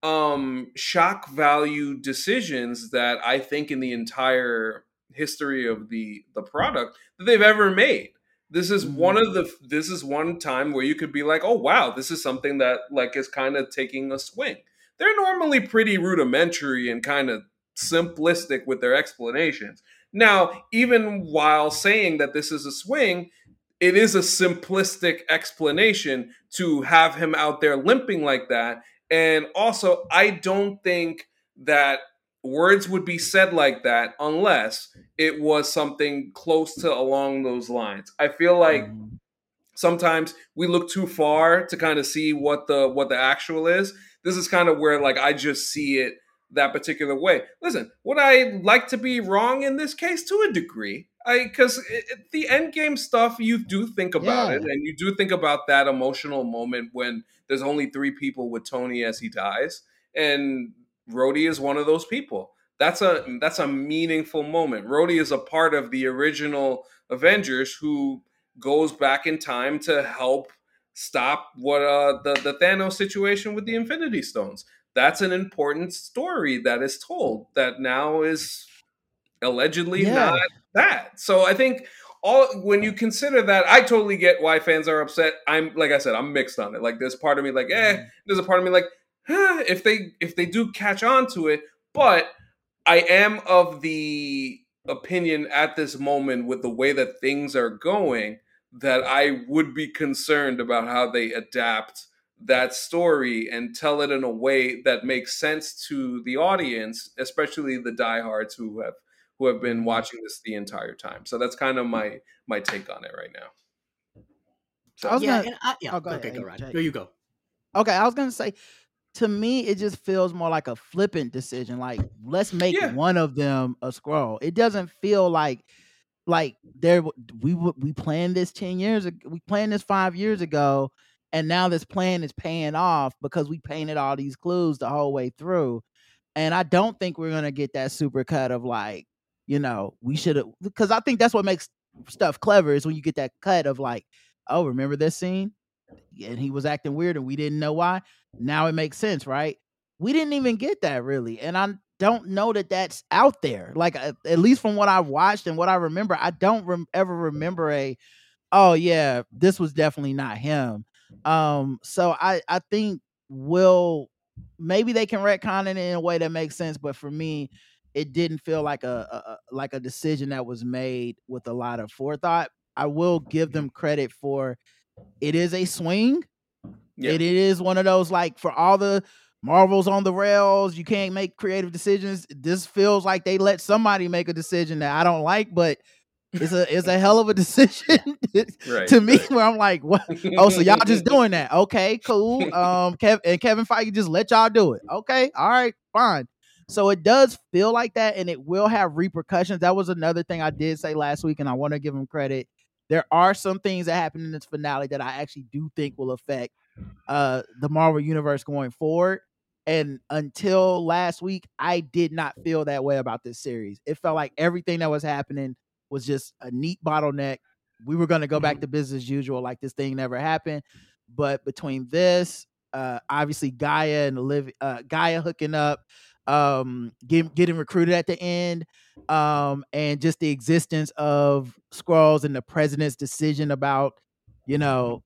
um, shock value decisions that I think in the entire history of the the product that they've ever made. This is one of the this is one time where you could be like, oh wow, this is something that like is kind of taking a swing. They're normally pretty rudimentary and kind of simplistic with their explanations. Now, even while saying that this is a swing, it is a simplistic explanation to have him out there limping like that. And also, I don't think that words would be said like that unless it was something close to along those lines. I feel like sometimes we look too far to kind of see what the what the actual is. This is kind of where like I just see it that particular way. Listen, would I like to be wrong in this case? To a degree. I because the endgame stuff, you do think about yeah. it, and you do think about that emotional moment when there's only three people with Tony as he dies, and Rhodey is one of those people. That's a that's a meaningful moment. Rhodey is a part of the original Avengers who goes back in time to help stop what uh, the the Thanos situation with the Infinity Stones. That's an important story that is told that now is allegedly yeah. not that. So I think all when you consider that, I totally get why fans are upset. I'm like I said, I'm mixed on it. Like there's part of me like, eh, there's a part of me like, huh, if they if they do catch on to it, but I am of the opinion at this moment with the way that things are going that I would be concerned about how they adapt that story and tell it in a way that makes sense to the audience, especially the diehards who have who have been watching this the entire time. So that's kind of my my take on it right now. So I was yeah, gonna, I, yeah. Oh, go okay, ahead, go right. There you go. Okay, I was gonna say, to me, it just feels more like a flippant decision. Like, let's make yeah. one of them a Skrull. It doesn't feel like like there we we planned this ten years ago, we planned this five years ago. And now this plan is paying off because we painted all these clues the whole way through. And I don't think we're going to get that super cut of like, you know, we should have, because I think that's what makes stuff clever is when you get that cut of like, oh, remember this scene? And he was acting weird and we didn't know why. Now it makes sense, right? We didn't even get that really. And I don't know that that's out there. Like, at least from what I've watched and what I remember, I don't rem- ever remember a, oh yeah, this was definitely not him. Um, so I, I think we'll, maybe they can retcon it in a way that makes sense. But for me, it didn't feel like a, a, like a decision that was made with a lot of forethought. I will give them credit for, it is a swing. Yeah. It, it is one of those, like for all the Marvels on the rails, you can't make creative decisions. This feels like they let somebody make a decision that I don't like, but It's a it's a hell of a decision right, to me right. where I'm like, what? Oh, so y'all just doing that? Okay, cool. Um, Kev and Kevin Feige just let y'all do it. Okay, all right, fine. So it does feel like that, and it will have repercussions. That was another thing I did say last week, and I want to give him credit. There are some things that happen in this finale that I actually do think will affect uh the Marvel Universe going forward. And until last week, I did not feel that way about this series. It felt like everything that was happening was just a neat bottleneck. We were going to go back to business as usual, like this thing never happened. But between this, uh, obviously Gaia and Olivia, uh, Gaia hooking up, um, get, getting recruited at the end, um, and just the existence of Skrulls and the president's decision about, you know,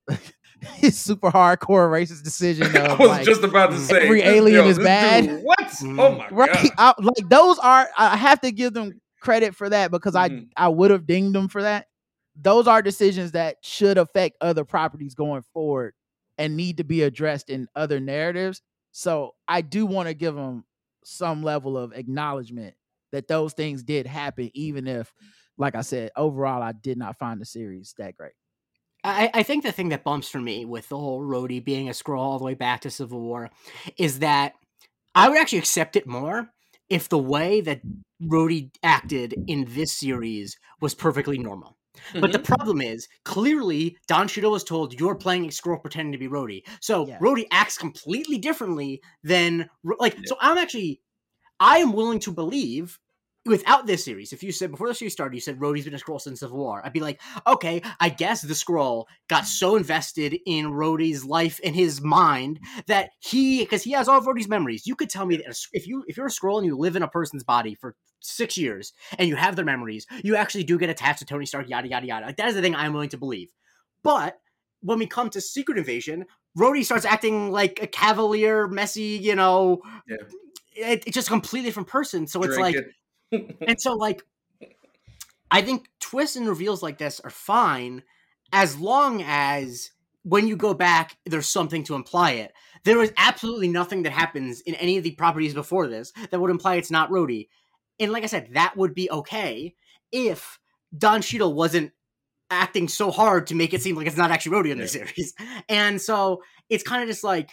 his super hardcore racist decision of, I was like, just about to say every alien yo, is bad. Dude, what? Oh my right? god! I, like those are, I have to give them credit for that because I, mm. I would have dinged them for that. Those are decisions that should affect other properties going forward and need to be addressed in other narratives. So I do want to give them some level of acknowledgement that those things did happen, even if, like I said, overall, I did not find the series that great. I, I think the thing that bumps for me with the whole Rhodey being a Skrull all the way back to Civil War is that I would actually accept it more if the way that Rhodey acted in this series was perfectly normal. Mm-hmm. But the problem is, clearly, Don Cheadle was told, you're playing a Skrull pretending to be Rhodey. So yeah. Rhodey acts completely differently than... like. Yeah. So I'm actually... I am willing to believe... without this series, if you said before the series started, you said Rhodey's been a Skrull since Civil War, I'd be like, okay, I guess the Skrull got so invested in Rhodey's life and his mind that he, because he has all of Rhodey's memories. You could tell me that if you if you're a Skrull and you live in a person's body for six years and you have their memories, you actually do get attached to Tony Stark, yada yada yada. Like that is the thing I'm willing to believe. But when we come to Secret Invasion, Rhodey starts acting like a cavalier, messy, you know, yeah. it, it's just a completely different person. So it's Drink like. It. And so, like, I think twists and reveals like this are fine as long as when you go back, there's something to imply it. There is absolutely nothing that happens in any of the properties before this that would imply it's not Rhodey. And like I said, that would be okay if Don Cheadle wasn't acting so hard to make it seem like it's not actually Rhodey in yeah. the series. And so it's kind of just like,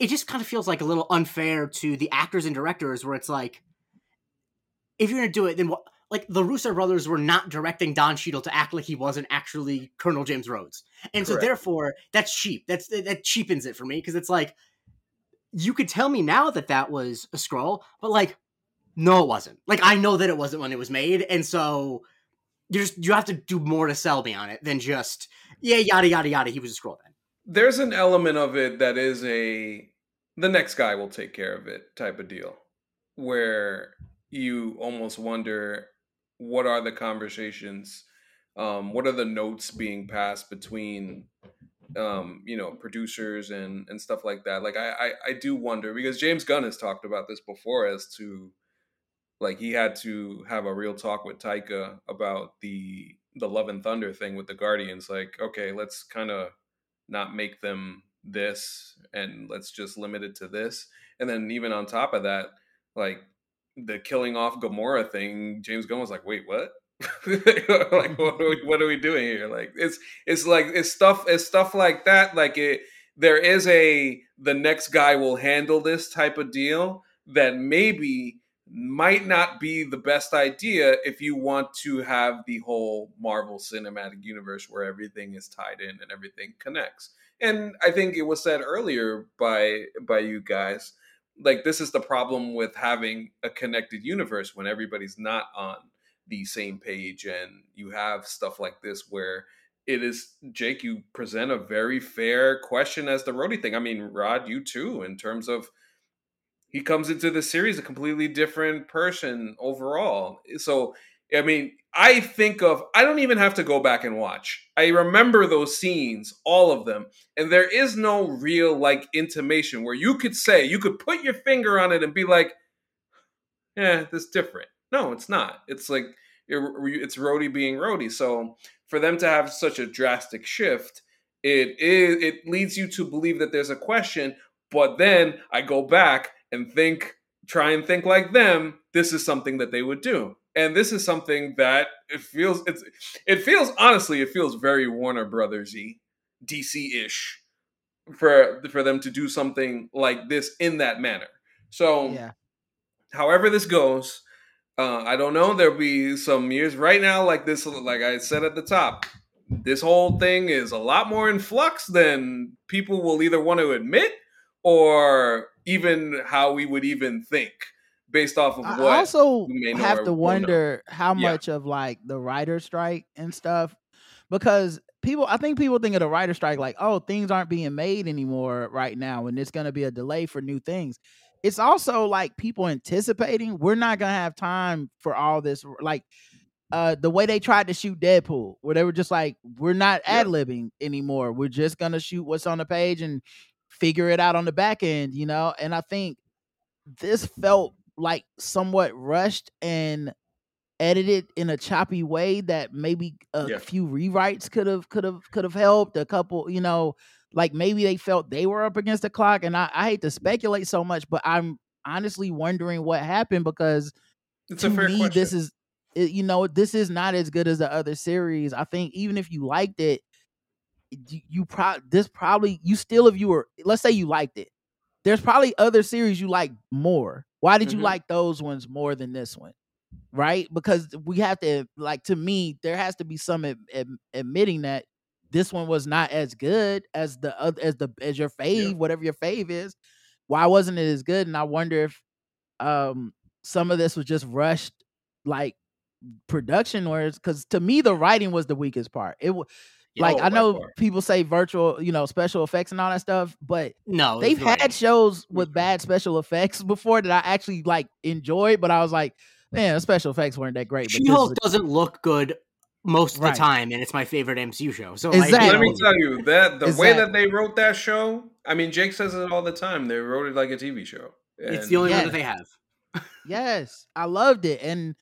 it just kind of feels like a little unfair to the actors and directors where it's like, if you're going to do it, then what? Like, the Russo brothers were not directing Don Cheadle to act like he wasn't actually Colonel James Rhodes. And Correct. So, therefore, that's cheap. That's That cheapens it for me, because it's like, you could tell me now that that was a Skrull, but, like, no, it wasn't. Like, I know that it wasn't when it was made, and so you just you have to do more to sell me on it than just, yeah, yada, yada, yada, he was a Skrull then. There's an element of it that is a, the next guy will take care of it type of deal, where... you almost wonder, what are the conversations? Um, what are the notes being passed between, um, you know, producers and, and stuff like that? Like, I, I, I do wonder, because James Gunn has talked about this before as to, like, he had to have a real talk with Taika about the, the Love and Thunder thing with the Guardians. Like, okay, let's kind of not make them this and let's just limit it to this. And then even on top of that, like, the killing off Gamora thing, James Gunn was like, wait, what? Like, what are, we, what are we doing here? Like, it's, it's like, it's stuff, it's stuff like that. Like it, there is a, the next guy will handle this type of deal that maybe might not be the best idea if you want to have the whole Marvel Cinematic Universe where everything is tied in and everything connects. And I think it was said earlier by, by you guys, like, this is the problem with having a connected universe when everybody's not on the same page, and you have stuff like this where it is, Jake, you present a very fair question as the Rhodey thing. I mean, Rod, you too, in terms of he comes into the series a completely different person overall. So, I mean, I think of, I don't even have to go back and watch. I remember those scenes, all of them. And there is no real, like, intimation where you could say, you could put your finger on it and be like, yeah, that's different. No, it's not. It's like, it's Rhodey being Rhodey. So for them to have such a drastic shift, it is, it leads you to believe that there's a question. But then I go back and think, try and think like them. This is something that they would do. And this is something that it feels, it's, it feels, honestly, it feels very Warner Brothers-y, D C-ish, for, for them to do something like this in that manner. So, yeah. However this goes, uh, I don't know, there'll be some years right now, like this, like I said at the top, this whole thing is a lot more in flux than people will either want to admit or even how we would even think. Based off of what I also have to wonder how much of like the writer strike and stuff, because people, I think people think of the writer strike like, oh, things aren't being made anymore right now, and it's going to be a delay for new things. It's also like people anticipating we're not going to have time for all this. Like uh, the way they tried to shoot Deadpool, where they were just like, we're not ad-libbing yeah. anymore. We're just going to shoot what's on the page and figure it out on the back end, you know? And I think this felt like somewhat rushed and edited in a choppy way that maybe a yeah. few rewrites could have could have could have helped a couple, you know, like maybe they felt they were up against the clock. And I, I hate to speculate so much, but I'm honestly wondering what happened, because it's to a fair me, question. This is, you know, this is not as good as the other series. I think even if you liked it, you probably this probably you still if you were let's say you liked it, there's probably other series you like more. Why did mm-hmm. you like those ones more than this one? Right? Because we have to, like, to me, there has to be some ad- ad- admitting that this one was not as good as the uh, as the as your fave, yeah. whatever your fave is. Why wasn't it as good? And I wonder if um, some of this was just rushed, like production, or because to me the writing was the weakest part. It was. Like, oh, I know people say virtual, you know, special effects and all that stuff, but no, they've had right. shows with bad special effects before that I actually, like, enjoyed, but I was like, man, the special effects weren't that great. But She-Hulk a- doesn't look good most of right. the time, and it's my favorite M C U show. So exactly. like, let me tell you, that the exactly. way that they wrote that show, I mean, Jake says it all the time, they wrote it like a T V show. And- it's the only yes. one that they have. Yes, I loved it, and...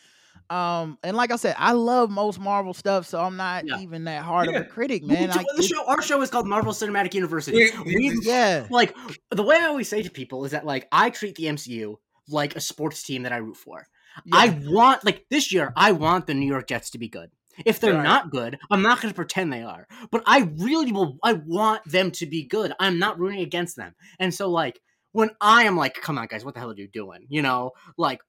Um and like I said, I love most Marvel stuff, so I'm not yeah. even that hard yeah. of a critic, man. Like, the show, our show is called Marvel Cinematic University. We, yeah, like the way I always say to people is that, like, I treat the M C U like a sports team that I root for. Yeah. I want, like, this year, I want the New York Jets to be good. If they're right. not good, I'm not going to pretend they are. But I really will. I want them to be good. I'm not rooting against them. And so, like, when I am like, "Come on, guys, what the hell are you doing?" You know, like.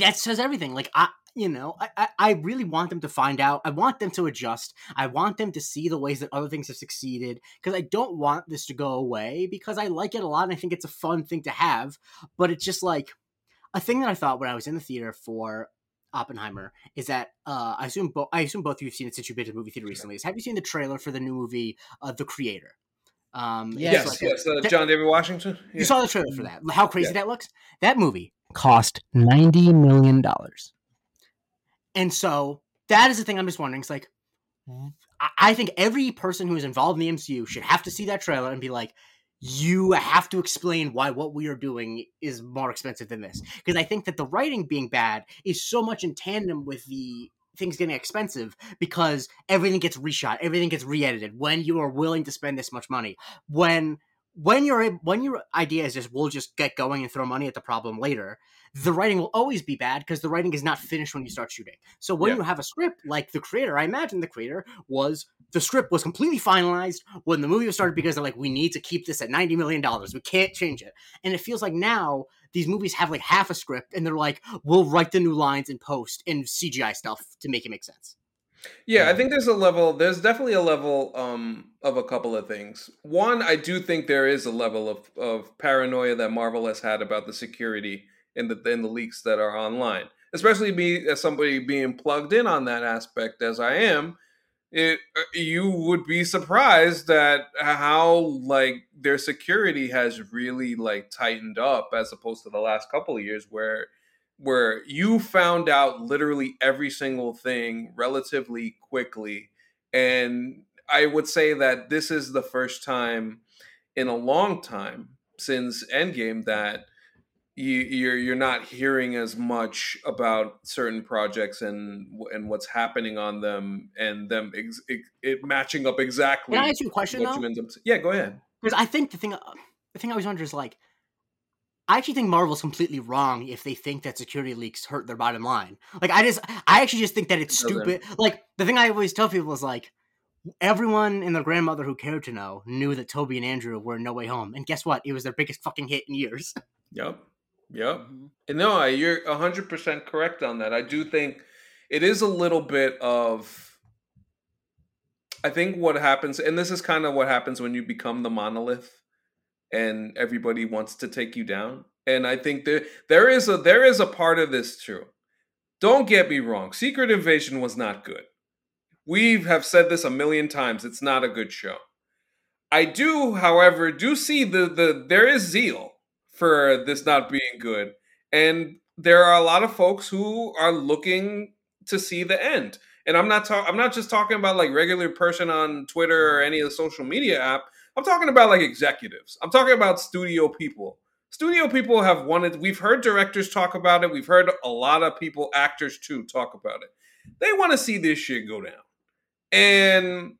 That says everything. Like, I, you know, I, I, I really want them to find out. I want them to adjust. I want them to see the ways that other things have succeeded, because I don't want this to go away, because I like it a lot and I think it's a fun thing to have. But it's just like a thing that I thought when I was in the theater for Oppenheimer is that uh, I assume bo- I assume both of you have seen it since you've been to the movie theater recently. Is have you seen the trailer for the new movie, uh, The Creator? Um, yes, like, yes, uh, John David Washington. Yeah. You saw the trailer for that. How crazy yeah. that looks. That movie cost ninety million dollars. And so that is the thing I'm just wondering. It's like, I think every person who is involved in the M C U should have to see that trailer and be like, you have to explain why what we are doing is more expensive than this. Because I think that the writing being bad is so much in tandem with the things getting expensive, because everything gets reshot, everything gets re-edited when you are willing to spend this much money. When... When your when your idea is just, we'll just get going and throw money at the problem later, the writing will always be bad, because the writing is not finished when you start shooting. So when yeah. you have a script like The Creator, I imagine The Creator was, the script was completely finalized when the movie was started, because they're like, we need to keep this at ninety million dollars. We can't change it. And it feels like now these movies have like half a script and they're like, we'll write the new lines in post and C G I stuff to make it make sense. Yeah, I think there's a level, there's definitely a level um, of a couple of things. One, I do think there is a level of, of paranoia that Marvel has had about the security and the, and the leaks that are online. Especially me, as somebody being plugged in on that aspect as I am, it, you would be surprised at how, like, their security has really, like, tightened up as opposed to the last couple of years where... where you found out literally every single thing relatively quickly. And I would say that this is the first time in a long time since Endgame that you, you're you're not hearing as much about certain projects and and what's happening on them and them ex, ex, it matching up exactly. Can I ask you a question though? Yeah, go ahead. Because I think the thing, the thing I always wonder is like, I actually think Marvel's completely wrong if they think that security leaks hurt their bottom line. Like, I just, I actually just think that it's stupid. Like, the thing I always tell people is, like, everyone and their grandmother who cared to know knew that Toby and Andrew were in No Way Home. And guess what? It was their biggest fucking hit in years. Yep. Yep. And no, you're one hundred percent correct on that. I do think it is a little bit of... I think what happens, and this is kind of what happens when you become the monolith, and everybody wants to take you down. And I think there there is a there is a part of this true. Don't get me wrong. Secret Invasion was not good. We have said this a million times. It's not a good show. I do, however, do see the the there is zeal for this not being good. And there are a lot of folks who are looking to see the end. And I'm not ta- I'm not just talking about like regular person on Twitter or any of the social media app. I'm talking about like executives. I'm talking about studio people. Studio people have wanted, we've heard directors talk about it. We've heard a lot of people, actors too, talk about it. They want to see this shit go down. And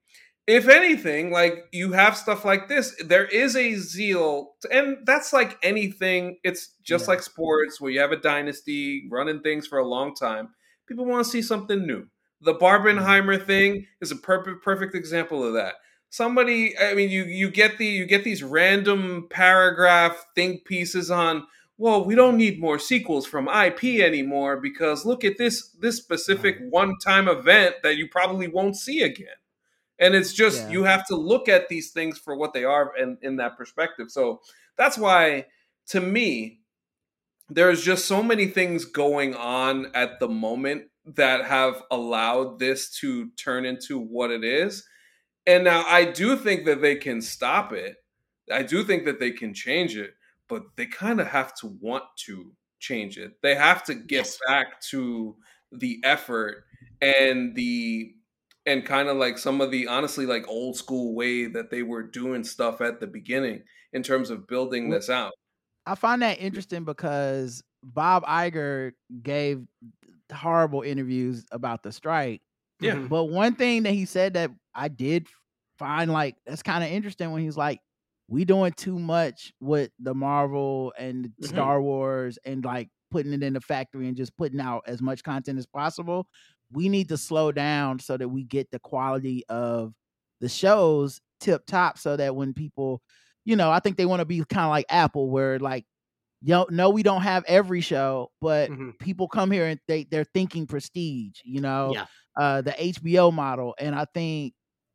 if anything, like, you have stuff like this, there is a zeal, and that's like anything. It's just yeah. like sports, where you have a dynasty running things for a long time. People want to see something new. The Barbenheimer thing is a perfect perfect example of that. Somebody, I mean, you you get the you get these random paragraph think pieces on, well, we don't need more sequels from I P anymore because look at this this specific one-time event that you probably won't see again. And it's just, yeah. you have to look at these things for what they are and in that perspective. So that's why, to me, there's just so many things going on at the moment that have allowed this to turn into what it is. And now I do think that they can stop it. I do think that they can change it, but they kind of have to want to change it. They have to get yes. back to the effort and the... and kind of like some of the, honestly, like old school way that they were doing stuff at the beginning in terms of building this out. I find that interesting because Bob Iger gave horrible interviews about the strike. Yeah. But one thing that he said that I did find, like, that's kind of interesting, when he's like, we doing too much with the Marvel and mm-hmm. Star Wars and like putting it in the factory and just putting out as much content as possible. We need to slow down so that we get the quality of the shows tip top, so that when people, you know, I think they want to be kind of like Apple, where like, you know, no, we don't have every show, but mm-hmm. people come here and they, they're thinking prestige, you know, yeah. uh, the H B O model. And I think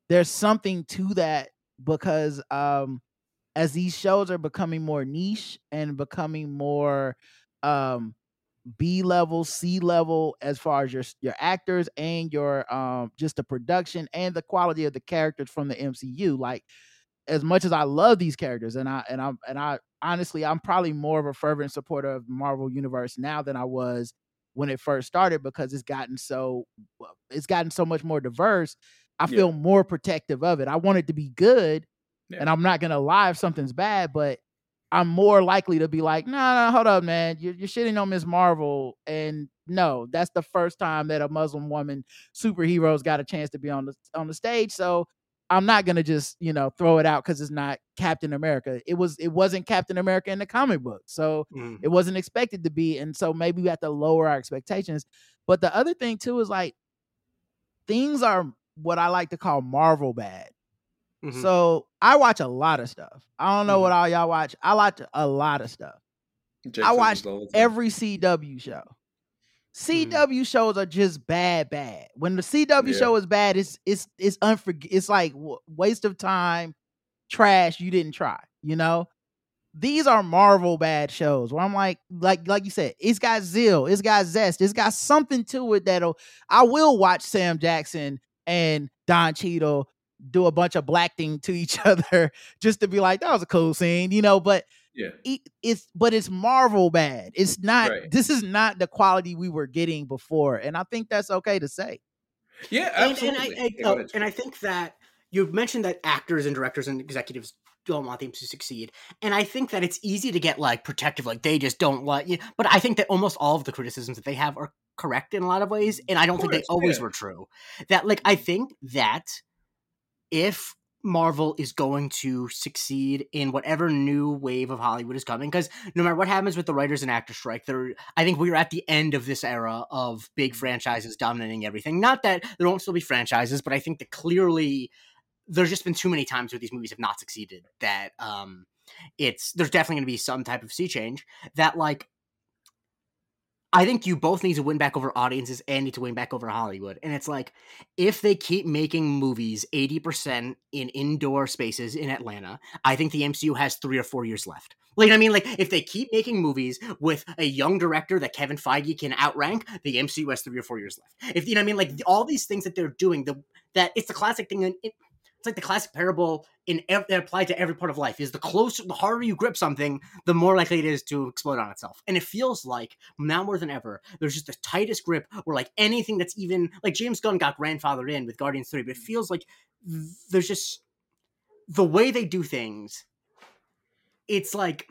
there's something to that because um, as these shows are becoming more niche and becoming more, um, B level, C level, as far as your your actors and your um just the production and the quality of the characters from the M C U. Like, as much as I love these characters, and I and I and I honestly, I'm probably more of a fervent supporter of the Marvel Universe now than I was when it first started, because it's gotten so it's gotten so much more diverse. I feel yeah. more protective of it. I want it to be good, yeah. and I'm not gonna lie if something's bad, but I'm more likely to be like, no, nah, no, hold up, man. You're, you're shitting on Miz Marvel. And no, that's the first time that a Muslim woman superhero's got a chance to be on the on the stage. So I'm not going to just, you know, throw it out because it's not Captain America. It was it wasn't Captain America in the comic book. So mm. it wasn't expected to be. And so maybe we have to lower our expectations. But the other thing, too, is like, things are what I like to call Marvel bad. Mm-hmm. So I watch a lot of stuff. I don't know mm-hmm. what all y'all watch. I watch a lot of stuff. Jake I watch every C W show. C W mm-hmm. shows are just bad, bad. When the C W yeah. show is bad, it's it's it's unforg- It's like w- waste of time, trash. You didn't try. You know, these are Marvel bad shows where I'm like, like, like you said, it's got zeal, it's got zest, it's got something to it that'll. I will watch Sam Jackson and Don Cheadle do a bunch of blacking to each other just to be like, that was a cool scene, you know, but yeah, it, it's, but it's Marvel bad. It's not, right. This is not the quality we were getting before. And I think that's okay to say. Yeah. Absolutely. And, and, I, I, oh, and I think that you've mentioned that actors and directors and executives don't want them to succeed. And I think that it's easy to get like protective, like they just don't want you. But I think that almost all of the criticisms that they have are correct in a lot of ways. And I don't course, think they always yeah. were true. That like, I think that if Marvel is going to succeed in whatever new wave of Hollywood is coming, because no matter what happens with the writers and actors strike, there, I think we're at the end of this era of big franchises dominating everything. Not that there won't still be franchises, but I think that clearly there's just been too many times where these movies have not succeeded that um, it's there's definitely going to be some type of sea change that like, I think you both need to win back over audiences and need to win back over Hollywood. And it's like, if they keep making movies eighty percent in indoor spaces in Atlanta, I think the M C U has three or four years left. Like, I mean, like if they keep making movies with a young director that Kevin Feige can outrank, the M C U has three or four years left. If you know what I mean, like all these things that they're doing, the, that it's the classic thing. And it, it's like the classic parable in ev- that applied to every part of life is the closer, the harder you grip something, the more likely it is to explode on itself. And it feels like now more than ever, there's just the tightest grip where like anything that's even like James Gunn got grandfathered in with Guardians three, but it feels like there's just the way they do things. It's like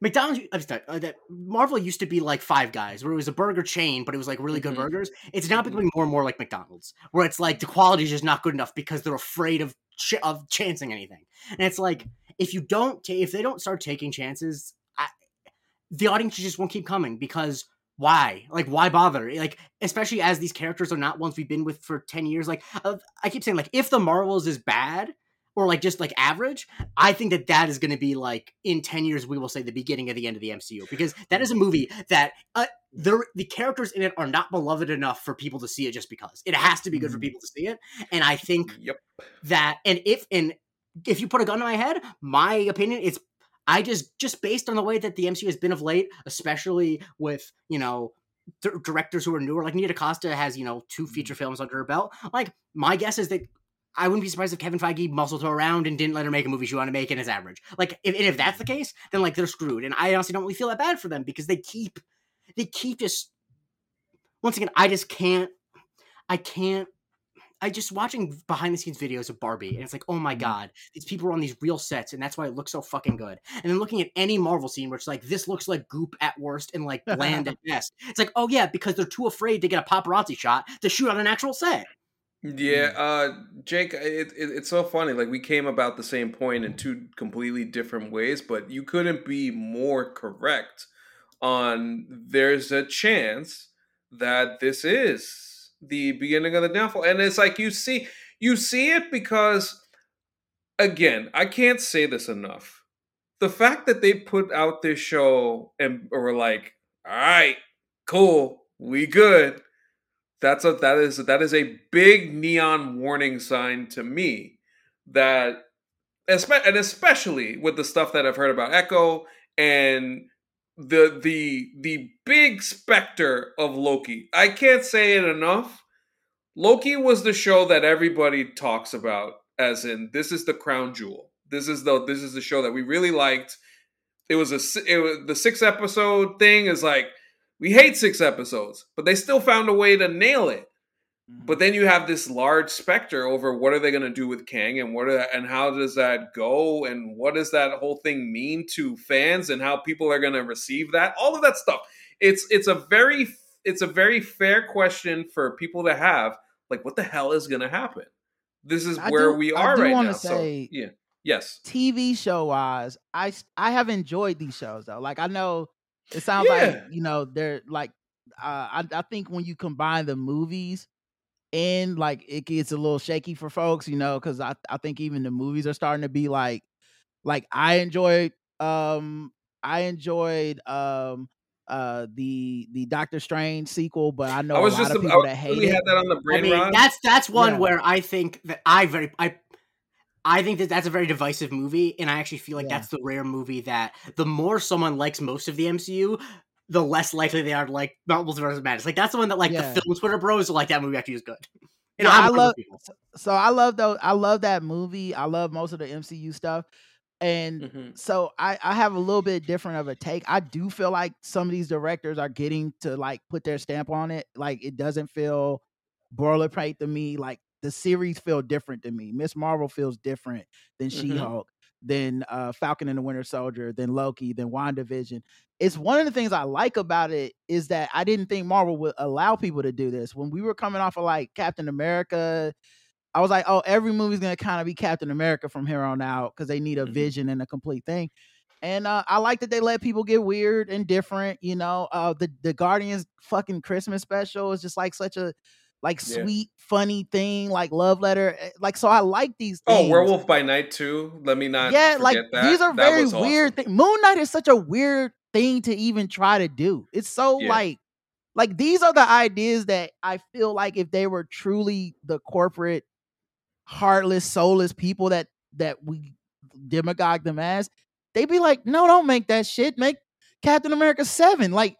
McDonald's, I'm sorry, uh, that Marvel used to be like Five Guys, where it was a burger chain, but it was like really good mm-hmm. burgers. It's now becoming more and more like McDonald's, where it's like the quality is just not good enough because they're afraid of ch- of chancing anything. And it's like, if you don't, ta- if they don't start taking chances, I, the audience just won't keep coming, because why? Like, why bother? Like, especially as these characters are not ones we've been with for ten years. Like, uh, I keep saying, like, if the Marvels is bad, or like just like average, I think that that is going to be like in ten years, we will say the beginning of the end of the M C U, because that is a movie that uh, the the characters in it are not beloved enough for people to see it just because. It has to be good for people to see it. And I think yep. that, and if, and if you put a gun to my head, my opinion, it's, I just, just based on the way that the M C U has been of late, especially with, you know, th- directors who are newer, like Nia DaCosta has, you know, two feature films under her belt. Like, my guess is that I wouldn't be surprised if Kevin Feige muscled her around and didn't let her make a movie she wanted to make and is average. Like, if, and if that's the case, then like they're screwed. And I honestly don't really feel that bad for them, because they keep, they keep just, once again, I just can't, I can't, I just watching behind the scenes videos of Barbie, and it's like, oh my God, these people are on these real sets, and that's why it looks so fucking good. And then looking at any Marvel scene where it's like, this looks like goop at worst and like bland at best. It's like, oh yeah, because they're too afraid to get a paparazzi shot to shoot on an actual set. Yeah, uh, Jake, it, it, it's so funny. Like, we came about the same point in two completely different ways, but you couldn't be more correct on there's a chance that this is the beginning of the downfall. And it's like, you see, you see it because, again, I can't say this enough. The fact that they put out this show and were like, all right, cool, we good. That's a that is that is a big neon warning sign to me, that, and especially with the stuff that I've heard about Echo and the the the big specter of Loki. I can't say it enough. Loki was the show that everybody talks about, as in this is the crown jewel. This is the this is the show that we really liked. It was a it was, the six episode thing is like, we hate six episodes, but they still found a way to nail it. Mm-hmm. But then you have this large specter over what are they going to do with Kang, and what are, and how does that go, and what does that whole thing mean to fans, and how people are going to receive that. All of that stuff. It's it's a very it's a very fair question for people to have. Like, what the hell is going to happen? This is I where do, we are I do right now. Say, so yeah, yes. T V show wise, I I have enjoyed these shows though. Like, I know. It sounds yeah. like, you know, they're like, uh, I, I think when you combine the movies and like, it gets a little shaky for folks, you know, because I, I think even the movies are starting to be like, like I enjoyed, um, I enjoyed um, uh, the the Doctor Strange sequel, but I know I was a lot just of people a, that hate really it. Had that on the brain, I mean, Rod. that's that's one yeah. where I think that I very I. I think that that's a very divisive movie, and I actually feel like yeah. that's the rare movie that the more someone likes most of the M C U, the less likely they are to like Marvel's versus Madness. Like, that's the one that like yeah. the film Twitter bros are like, that movie actually is good. And yeah, I love so, so I love those. I love that movie. I love most of the M C U stuff, and mm-hmm. so I, I have a little bit different of a take. I do feel like some of these directors are getting to like put their stamp on it. Like, it doesn't feel boilerplate to me. Like, the series feel different to me. Miz Marvel feels different than mm-hmm. She-Hulk, than uh, Falcon and the Winter Soldier, than Loki, than WandaVision. It's one of the things I like about it is that I didn't think Marvel would allow people to do this. When we were coming off of like Captain America, I was like, oh, every movie's going to kind of be Captain America from here on out because they need a mm-hmm. vision and a complete thing. And uh, I like that they let people get weird and different. You know, uh, the, the Guardians fucking Christmas special is just like such a, like sweet, yeah. funny thing, like love letter, like so. I like these things. Oh, Werewolf by Night too. Let me not. Yeah, like that. These are that very weird. Awesome. Things. Moon Knight is such a weird thing to even try to do. It's so yeah. like, like these are the ideas that I feel like if they were truly the corporate, heartless, soulless people that that we demagogue them as, they'd be like, no, don't make that shit. Make Captain America seven, like.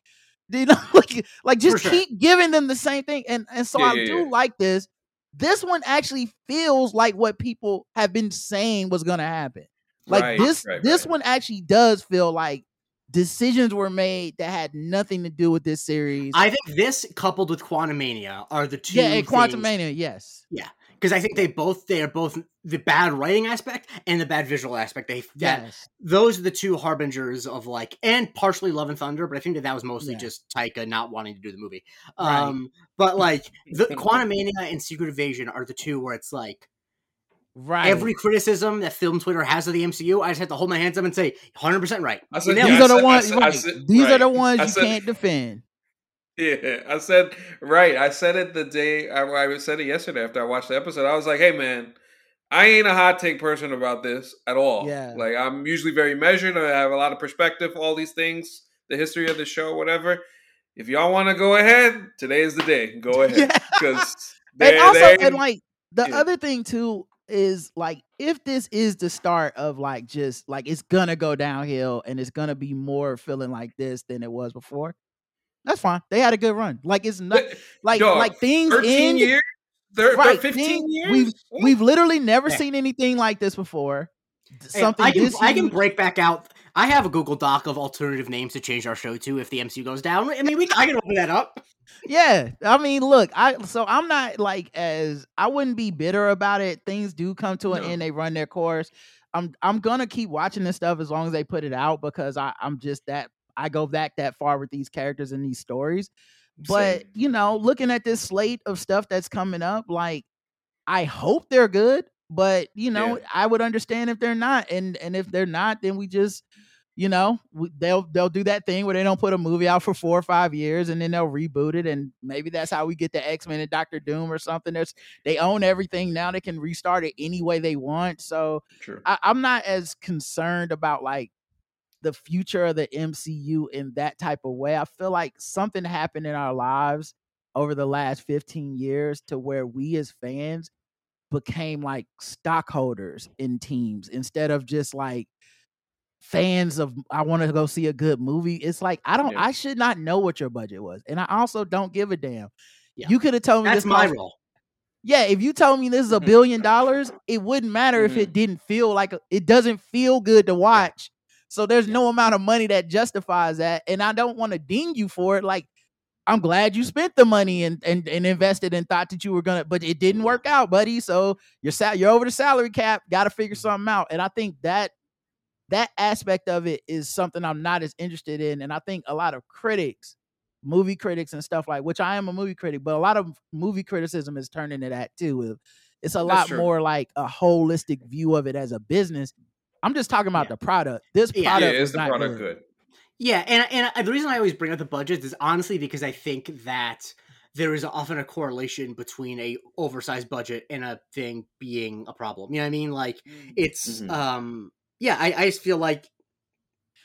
You know, like, like just sure. keep giving them the same thing. And and so yeah, I yeah, do yeah. like this. This one actually feels like what people have been saying was going to happen. Like right, this, right, this right. one actually does feel like decisions were made that had nothing to do with this series. I think this coupled with Quantumania are the two. Yeah, and Quantumania, yes. Yeah. Because I think they both, they are both the bad writing aspect and the bad visual aspect. They, that, yes. Those are the two harbingers of like, and partially Love and Thunder, but I think that that was mostly yeah. just Taika not wanting to do the movie. Right. Um, but like the Quantumania and Secret Invasion are the two where it's like, right. Every criticism that film Twitter has of the M C U, I just have to hold my hands up and say, one hundred percent right. I said, yeah, these I are said, the ones. Said, right. said, these right. are the ones you said, can't defend. Yeah, I said right. I said it the day I, I said it yesterday after I watched the episode. I was like, "Hey, man, I ain't a hot take person about this at all. Yeah. Like, I'm usually very measured. I have a lot of perspective. All these things, the history of the show, whatever. If y'all want to go ahead, today is the day. Go ahead, because yeah. and also and like the yeah. other thing too." Is like if this is the start of like just like it's gonna go downhill and it's gonna be more feeling like this than it was before, that's fine. They had a good run. Like it's not like Yo, like things in years, they're, right, they're fifteen things, years. We've we've literally never yeah. seen anything like this before. Hey, Something I can this I can break back out. I have a Google Doc of alternative names to change our show to if the M C U goes down. I mean, we I can open that up. Yeah, I mean, look, I so I'm not like as I wouldn't be bitter about it. Things do come to an no. end; they run their course. I'm I'm gonna keep watching this stuff as long as they put it out because I I'm just that I go back that far with these characters and these stories. But Same. you know, looking at this slate of stuff that's coming up, like I hope they're good. But you know, yeah. I would understand if they're not, and and if they're not, then we just. You know, they'll they'll do that thing where they don't put a movie out for four or five years and then they'll reboot it. And maybe that's how we get the X-Men and Doctor Doom or something. There's, they own everything now. They can restart it any way they want. So I, I'm not as concerned about like the future of the M C U in that type of way. I feel like something happened in our lives over the last fifteen years to where we as fans became like stockholders in teams instead of just like, fans of I want to go see a good movie. It's like I don't yeah. I should not know what your budget was, and I also don't give a damn. yeah. You could have told me that's this my was, role yeah if you told me this is a billion dollars, it wouldn't matter mm-hmm. if it didn't feel like a, it doesn't feel good to watch, so there's yeah. no amount of money that justifies that, and I don't want to ding you for it. Like I'm glad you spent the money and, and, and invested and thought that you were going to, but it didn't work out, buddy. So you're sal- you're over the salary cap, gotta figure something out. And I think that That aspect of it is something I'm not as interested in. And I think a lot of critics, movie critics and stuff like, which I am a movie critic, but a lot of movie criticism is turned into that too. It's a lot more like a holistic view of it as a business. I'm just talking about yeah. the product. This yeah. product yeah, is the product good. good. Yeah. And, and the reason I always bring up the budget is honestly because I think that there is often a correlation between a oversized budget and a thing being a problem. You know what I mean? Like it's, mm-hmm. um, Yeah, I, I just feel like...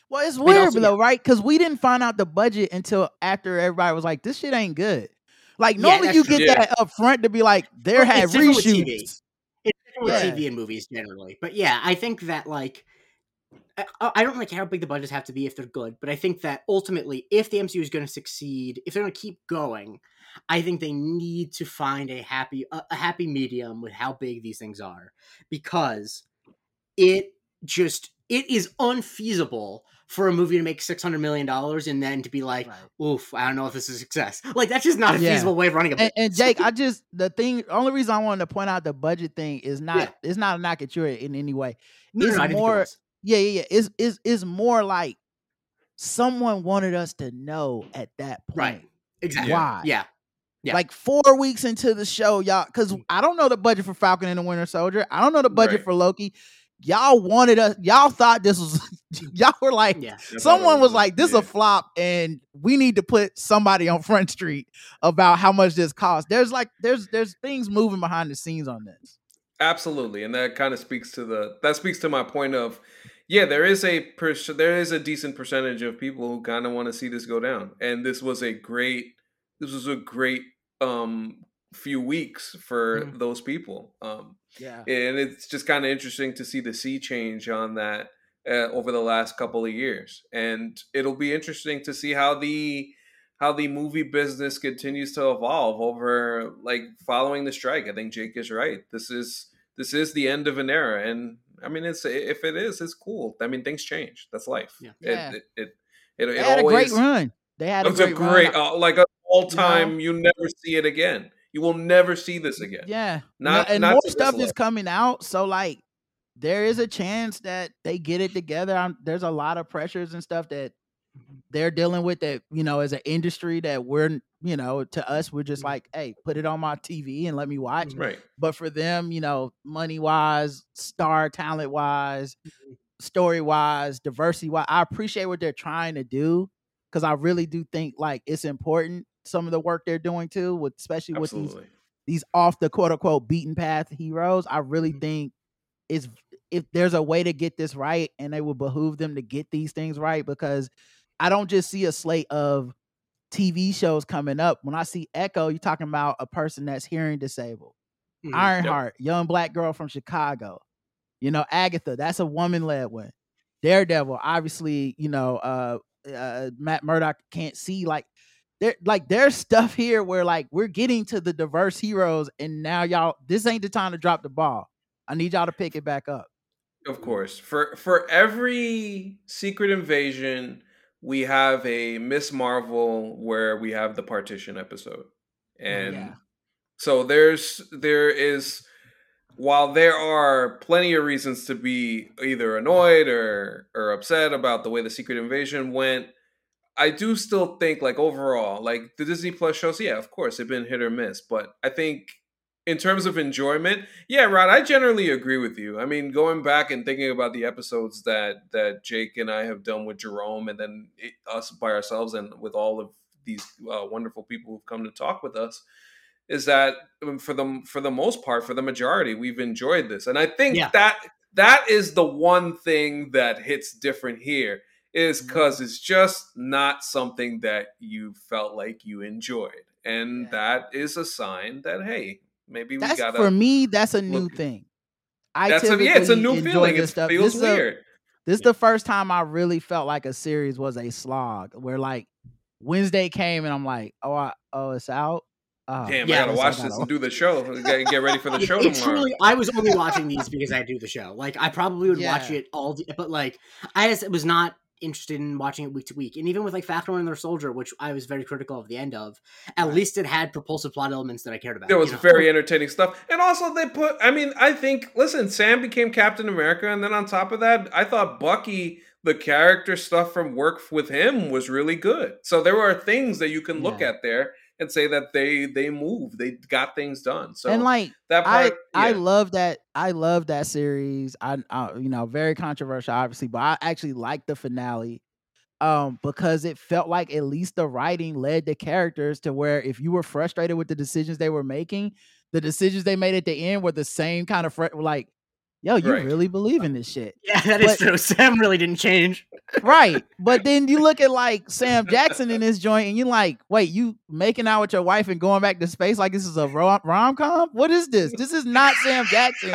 Well, it's weird, though, right? Because we didn't find out the budget until after everybody was like, this shit ain't good. Like, normally yeah, you true. get yeah. that up front to be like, there had reshoots. It's different with T V. It's different yeah. with T V and movies, generally. But yeah, I think that, like... I, I don't like how big the budgets have to be if they're good, but I think that, ultimately, if the M C U is going to succeed, if they're going to keep going, I think they need to find a happy a, a happy medium with how big these things are. Because it... Just it is unfeasible for a movie to make six hundred million dollars and then to be like, right. "Oof, I don't know if this is a success." Like that's just not a yeah. feasible way of running a business. And, and Jake, I just the thing. Only reason I wanted to point out the budget thing is not yeah. it's not a knock at you in any way. No, it's no, no, more, it yeah, yeah, yeah. It's is is more like someone wanted us to know at that point, right? Exactly. Why? Yeah. Yeah. Like four weeks into the show, y'all, because I don't know the budget for Falcon and the Winter Soldier. I don't know the budget right. for Loki. Y'all wanted us. Y'all thought this was. Y'all were like, yeah. someone was like, "This is yeah. a flop, and we need to put somebody on Front Street about how much this costs." There's like, there's, there's things moving behind the scenes on this. Absolutely, and that kind of speaks to the. That speaks to my point of, yeah, there is a per, there is a decent percentage of people who kind of want to see this go down, and this was a great, this was a great um, few weeks for mm-hmm. those people. Um, Yeah, and it's just kind of interesting to see the sea change on that uh, over the last couple of years, and it'll be interesting to see how the how the movie business continues to evolve over like following the strike. I think Jake is right. This is this is the end of an era, and I mean, it's if it is, it's cool. I mean, things change. That's life. Yeah, yeah. It, it it it it had always, a great run. They had it was a great, a great uh, like an all time. You, know? You never see it again. You will never see this again. Yeah. Not, and not more stuff is coming out. So, like, there is a chance that they get it together. I'm, there's a lot of pressures and stuff that they're dealing with that, you know, as an industry that we're, you know, to us, we're just like, hey, put it on my T V and let me watch. Right. But for them, you know, money wise, star talent wise, story wise, diversity wise, I appreciate what they're trying to do. Cause I really do think like it's important. Some of the work they're doing too, with, especially with these, these off the quote unquote beaten path heroes. I really mm-hmm. think it's, if there's a way to get this right, and they will behoove them to get these things right, because I don't just see a slate of T V shows coming up. When I see Echo, you're talking about a person that's hearing disabled. Mm-hmm. Ironheart, yep. Young black girl from Chicago. You know, Agatha, that's a woman-led one. Daredevil, obviously, you know, uh, uh, Matt Murdock can't see. Like, there, like there's stuff here where, like, we're getting to the diverse heroes, and now y'all, this ain't the time to drop the ball. I need y'all to pick it back up. Of course. For for every Secret Invasion, we have a Miss Marvel where we have the partition episode. And yeah. so there's there is, while there are plenty of reasons to be either annoyed or or upset about the way the Secret Invasion went, I do still think, like, overall, like, the Disney Plus shows, yeah, of course, they've been hit or miss. But I think in terms of enjoyment, yeah, Rod, I generally agree with you. I mean, going back and thinking about the episodes that that Jake and I have done with Jerome, and then it, us by ourselves, and with all of these uh, wonderful people who've come to talk with us, is that for the for the most part, for the majority, we've enjoyed this. And I think yeah. that that is the one thing that hits different here, is because it's just not something that you felt like you enjoyed, and yeah. that is a sign that, hey, maybe we that's, gotta for me, that's a new look. thing. I that's a, yeah, it's a new feeling. It feels this weird. A, this is yeah. the first time I really felt like a series was a slog, where, like, Wednesday came and I'm like, oh, I, oh, it's out. Oh, Damn, yeah, I gotta watch I gotta this watch. and do the show. Gotta get ready for the show it, tomorrow. Truly, I was only watching these because I do the show. Like, I probably would yeah. watch it all, but, like, I just was not interested in watching it week to week. And even with, like, Falcon and their Soldier, which I was very critical of the end of, at right. least it had propulsive plot elements that I cared about. There was you know? very entertaining stuff. And also they put, I mean, I think, listen, Sam became Captain America, and then on top of that, I thought Bucky, the character stuff from work with him, was really good. So there are things that you can look yeah. at there and say that they they move, they got things done. So, and, like, that part, I, yeah. I love that. I love that series. I, I you know, very controversial, obviously, but I actually liked the finale um, because it felt like at least the writing led the characters to where, if you were frustrated with the decisions they were making, the decisions they made at the end were the same kind of fr- like, yo, you right. really believe in this shit. Yeah, that but, is true. Sam really didn't change. Right. But then you look at, like, Sam Jackson in this joint, and you're like, wait, you making out with your wife and going back to space like this is a rom-com? What is this? This is not Sam Jackson.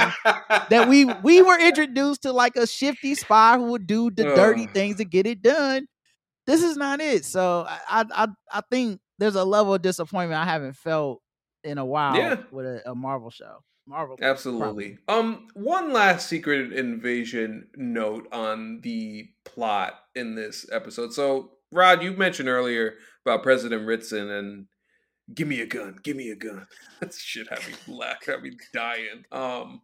that we we were introduced to, like, a shifty spy who would do the oh. dirty things to get it done. This is not it. So I I I think there's a level of disappointment I haven't felt in a while yeah. with a, a Marvel show. Marvel. Absolutely. Um, one last Secret Invasion note on the plot in this episode. So, Rod, you mentioned earlier about President Ritson and give me a gun, give me a gun. That shit had me black, had me dying. Um,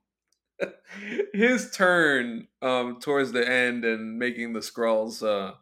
his turn um, towards the end and making the Skrulls uh,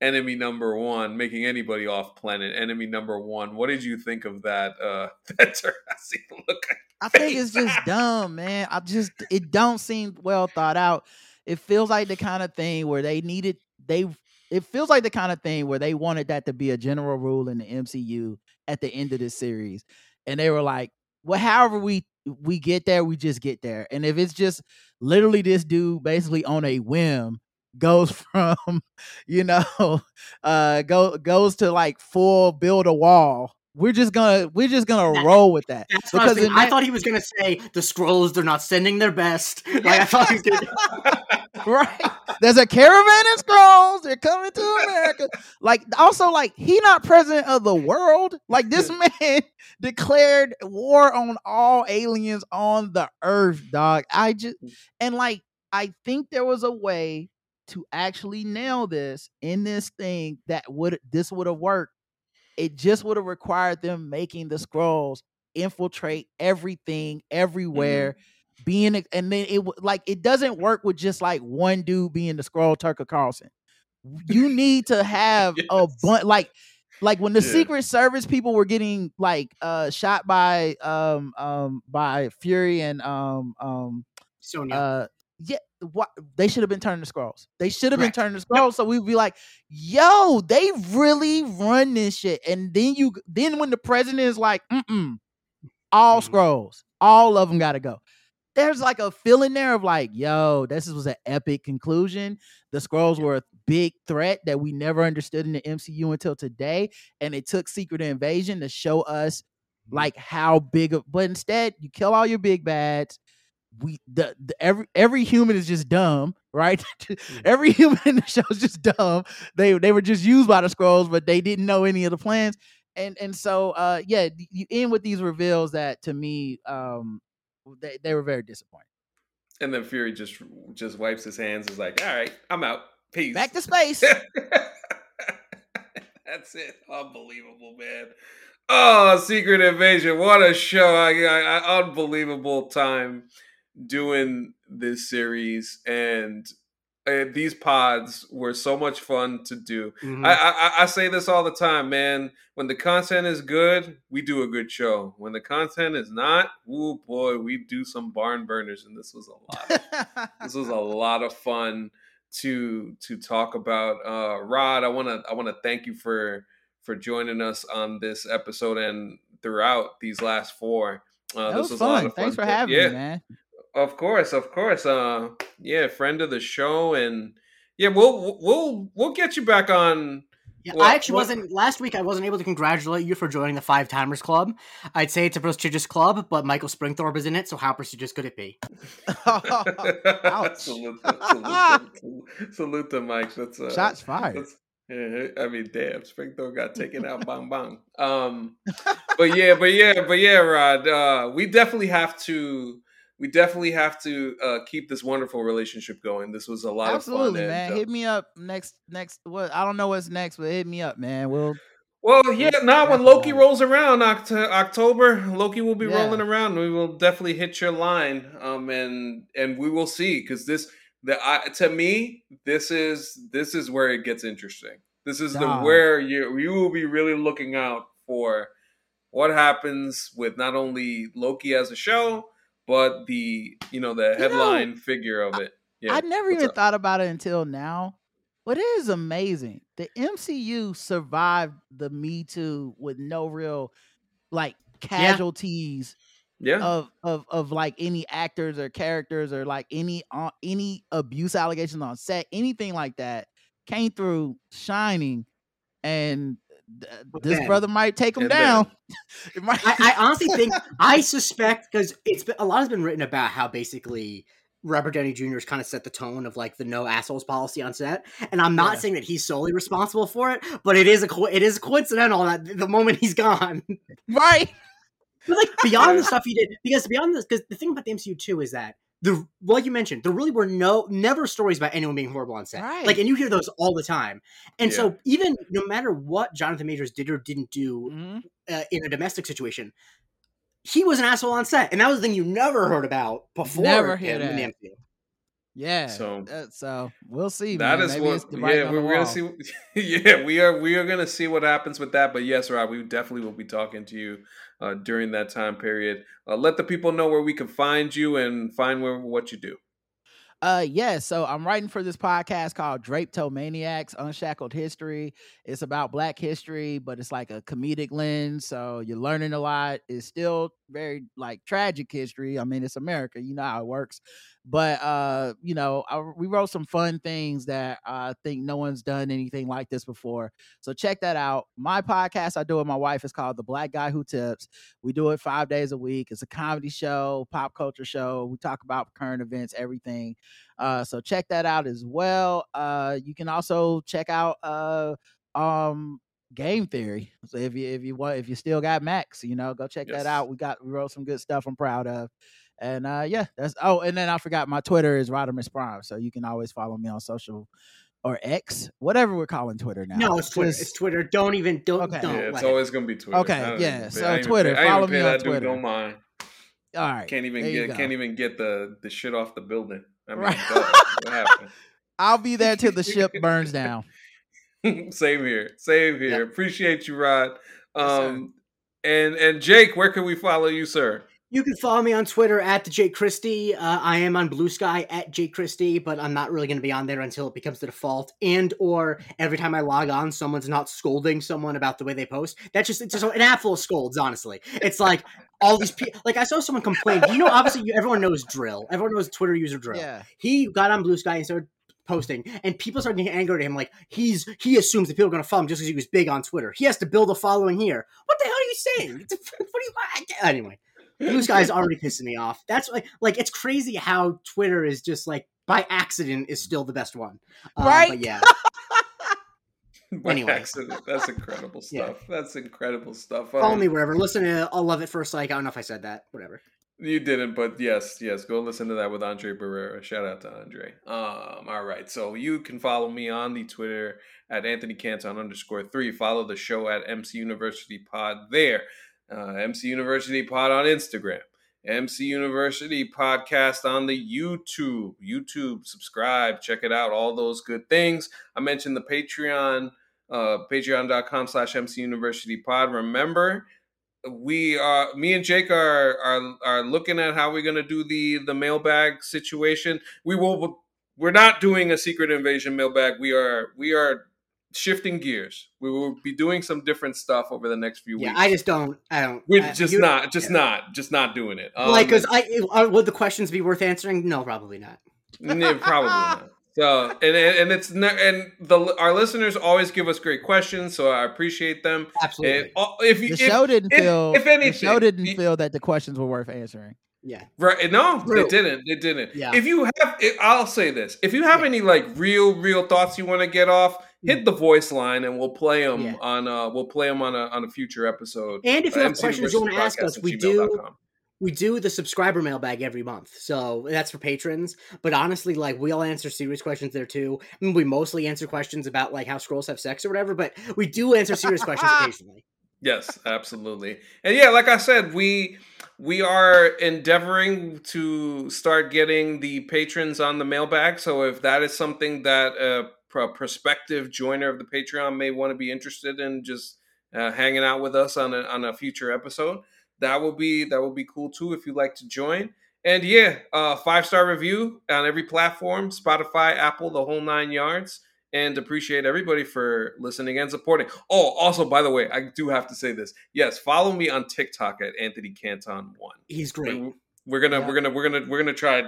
enemy number one, making anybody off planet enemy number one. What did you think of that? Uh, that Jurassic look. I think it's just dumb, man. I just, it don't seem well thought out. It feels like the kind of thing where they needed, they, it feels like the kind of thing where they wanted that to be a general rule in the M C U at the end of this series. And they were like, well, however we, we get there, we just get there. And if it's just literally this dude basically on a whim goes from, you know, uh, go, goes to like full build a wall. We're just gonna we're just gonna that, roll with that. That's because I, that, I thought he was gonna say the Skrulls, they're not sending their best. Like I thought he was gonna right. There's a caravan of Skrulls, they're coming to America. Like also, like he not president of the world. Like this man declared war on all aliens on the earth, dog. I just and like I think there was a way to actually nail this in this thing that would this would have worked. It just would have required them making the Skrulls infiltrate everything everywhere. Mm-hmm. Being and then it like it doesn't work with just like one dude being the Skrull Tucker Carlson. You need to have yes. a bunch like like when the yeah. Secret Service people were getting like uh shot by um um by Fury and um um Sonya. Uh, yeah, what they should have been turning to Skrulls. They should have right. been turning to Skrulls. Yep. So we'd be like, "Yo, they really run this shit." And then you, then when the president is like, "Mm-mm, all mm-hmm. Skrulls, all of them got to go," there's like a feeling there of like, "Yo, this was an epic conclusion. The Skrulls yep. were a big threat that we never understood in the M C U until today, and it took Secret Invasion to show us like how big of." But instead, you kill all your big bads. We the, the every every human is just dumb, right? Every human in the show is just dumb. They they were just used by the Skrulls, but they didn't know any of the plans. And and so uh, yeah, you end with these reveals that to me um, they they were very disappointing. And then Fury just just wipes his hands, is like, "All right, I'm out. Peace. Back to space." That's it. Unbelievable, man. Oh, Secret Invasion! What a show! I, I, I unbelievable time doing this series, and uh, these pods were so much fun to do. Mm-hmm. I, I I say this all the time, man. When the content is good, we do a good show. When the content is not, oh boy, we do some barn burners, and this was a lot. Of, this was a lot of fun to to talk about. Uh, Rod, I wanna I wanna thank you for for joining us on this episode and throughout these last four. Uh, that was this was fun. A lot of fun. Thanks for having yeah. me, man. Of course, of course. Uh, yeah, friend of the show, and yeah, we'll we'll we'll get you back on. Yeah, well, I actually well, wasn't last week. I wasn't able to congratulate you for joining the Five Timers Club. I'd say it's a prestigious club, but Michael Springthorpe is in it, so how prestigious could it be? salute, salute, salute to Mike. That's uh, shots fired. That's, I mean, damn, Springthorpe got taken out, bang bang. Um, but yeah, but yeah, but yeah, Rod, uh, we definitely have to, we definitely have to uh, keep this wonderful relationship going. This was a lot Absolutely, of fun, man. And, uh, hit me up next, next. What I don't know what's next, but hit me up, man. We'll. Well, yeah, now nah, when Loki rolls around Oct- October, Loki will be yeah. rolling around. We will definitely hit your line, um, and and we will see because this. The, I, to me, this is this is where it gets interesting. This is nah. the where you you will be really looking out for what happens with not only Loki as a show, but the you know the headline you know, figure of it. Yeah, I never even up? thought about it until now, but it is amazing. The M C U survived the Me Too with no real like casualties. Yeah. Yeah. Of, of of like any actors or characters or like any uh, any abuse allegations on set, anything like that came through shining, and th- this then, brother might take him down. It might- I, I honestly think I suspect because it's been, a lot has been written about how basically Robert Downey Junior has kind of set the tone of like the no assholes policy on set, and I'm not yeah. saying that he's solely responsible for it, but it is a co- it is coincidental that the moment he's gone, right. But like beyond the stuff he did, because beyond this, because the thing about the M C U too is that the like you mentioned, there really were no never stories about anyone being horrible on set. Right. Like, and you hear those all the time. And yeah. so even no matter what Jonathan Majors did or didn't do mm-hmm. uh, in a domestic situation, he was an asshole on set, and that was the thing you never heard about before. Never heard in the M C U. Yeah. So uh, so we'll see. That man. is Maybe what. Yeah, we're gonna see. yeah, we are. We are gonna see what happens with that. But yes, Rob, we definitely will be talking to you uh, during that time period. Uh, let the people know where we can find you and find where what you do. Uh, yeah. So I'm writing for this podcast called Drapetomaniacs: Unshackled History. It's about Black history, but it's like a comedic lens. So you're learning a lot. It's still very like tragic history. I mean, it's America. You know how it works. But, uh, you know, I, we wrote some fun things that I think no one's done anything like this before. So check that out. My podcast I do with my wife is called The Black Guy Who Tips. We do it five days a week. It's a comedy show, pop culture show. We talk about current events, everything. Uh, so check that out as well. Uh, you can also check out uh, um, Game Theory. So if you if you want, if you still got Max, you know, go check yes. that out. We got we wrote some good stuff I'm proud of. And uh, yeah, that's oh, and then I forgot my Twitter is Rodimus Prime, so you can always follow me on social or X, whatever we're calling Twitter now. No, it's Twitter. It's Twitter. Don't even don't. Okay. don't yeah, it's like always gonna be Twitter. Okay, yeah. Pay, so Twitter, pay, follow me on that Twitter. Dude, don't mind. All right. Can't even get can't even get the, the shit off the building. I mean, right. What happened? I'll be there till the ship burns down. Same here. Same here. Yep. Appreciate you, Rod. Um, yes, and and Jake, where can we follow you, sir? You can follow me on Twitter at the Jake Christie. Uh, I am on Blue Sky at Jake Christie, but I'm not really going to be on there until it becomes the default. And or every time I log on, someone's not scolding someone about the way they post. That's just it's just an app full of scolds. Honestly, it's like all these people. Like I saw someone complain. You know, obviously you, everyone knows Drill. Everyone knows Twitter user Drill. Yeah. He got on Blue Sky and started posting, and people started getting angry at him. Like he's he assumes that people are going to follow him just because he was big on Twitter. He has to build a following here. What the hell are you saying? What do you I, anyway? Those guys already pissing me off. That's like, like it's crazy how Twitter is just like by accident is still the best one, uh, right? But yeah. by anyway, accident. That's incredible stuff. Yeah. That's incredible stuff. Follow um, me wherever. Listen to "I'll Love It First Like." I don't know if I said that. Whatever. You didn't, but yes, yes. Go listen to that with Andre Barrera. Shout out to Andre. Um, all right. So you can follow me on the Twitter at Anthony Canton underscore three. Follow the show at M C University Pod there. Uh, M C University Pod on Instagram, M C University Podcast on the YouTube, YouTube, subscribe, check it out, all those good things. I mentioned the Patreon, uh, patreon.com slash MC University Pod. Remember, we are, me and Jake are, are, are looking at how we're going to do the, the mailbag situation. We will, we're not doing a Secret Invasion mailbag. We are, we are, shifting gears. We will be doing some different stuff over the next few yeah, weeks. Yeah, I just don't. I don't. We're I, just not. Just yeah. not. Just not doing it. Um, like, cause I are, would the questions be worth answering? No, probably not. Yeah, probably not. So, and and it's not, and the our listeners always give us great questions, so I appreciate them. Absolutely. And if you, the show if, didn't if, feel, if anything, the show didn't it, feel that the questions were worth answering. Yeah. Right. No, True. they didn't. They didn't. Yeah. If you have, if, I'll say this: if you have yeah. any like real, real thoughts you want to get off. Hit the voice line, and we'll play them yeah. on. Uh, we'll play them on a on a future episode. And if you have questions you want to ask us, we do. We do the subscriber mailbag every month, so that's for patrons. But honestly, like we'll answer serious questions there too. I mean, we mostly answer questions about like how squirrels have sex or whatever, but we do answer serious questions occasionally. Yes, absolutely, and yeah, like I said, we. We are endeavoring to start getting the patrons on the mailbag. So if that is something that a, a prospective joiner of the Patreon may want to be interested in, just uh, hanging out with us on a, on a future episode, that will be that will be cool too if you'd like to join. And yeah, uh, five star review on every platform: Spotify, Apple, the whole nine yards. And appreciate everybody for listening and supporting. Oh, also, by the way, I do have to say this. Yes, follow me on TikTok at Anthony Canton One. He's great. We're, we're gonna, yeah. we're gonna, we're gonna, we're gonna try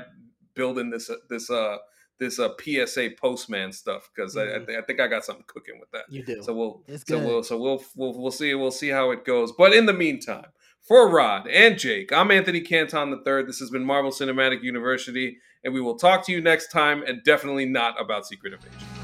building this, this, uh, this uh, P S A postman stuff because mm-hmm. I, I, th- I think I got something cooking with that. You do. So we'll, it's so good. we'll, so we'll, we'll, we'll see, we'll see how it goes. But in the meantime, for Rod and Jake, I'm Anthony Canton the Third. This has been Marvel Cinematic University, and we will talk to you next time, and definitely not about Secret Invasion.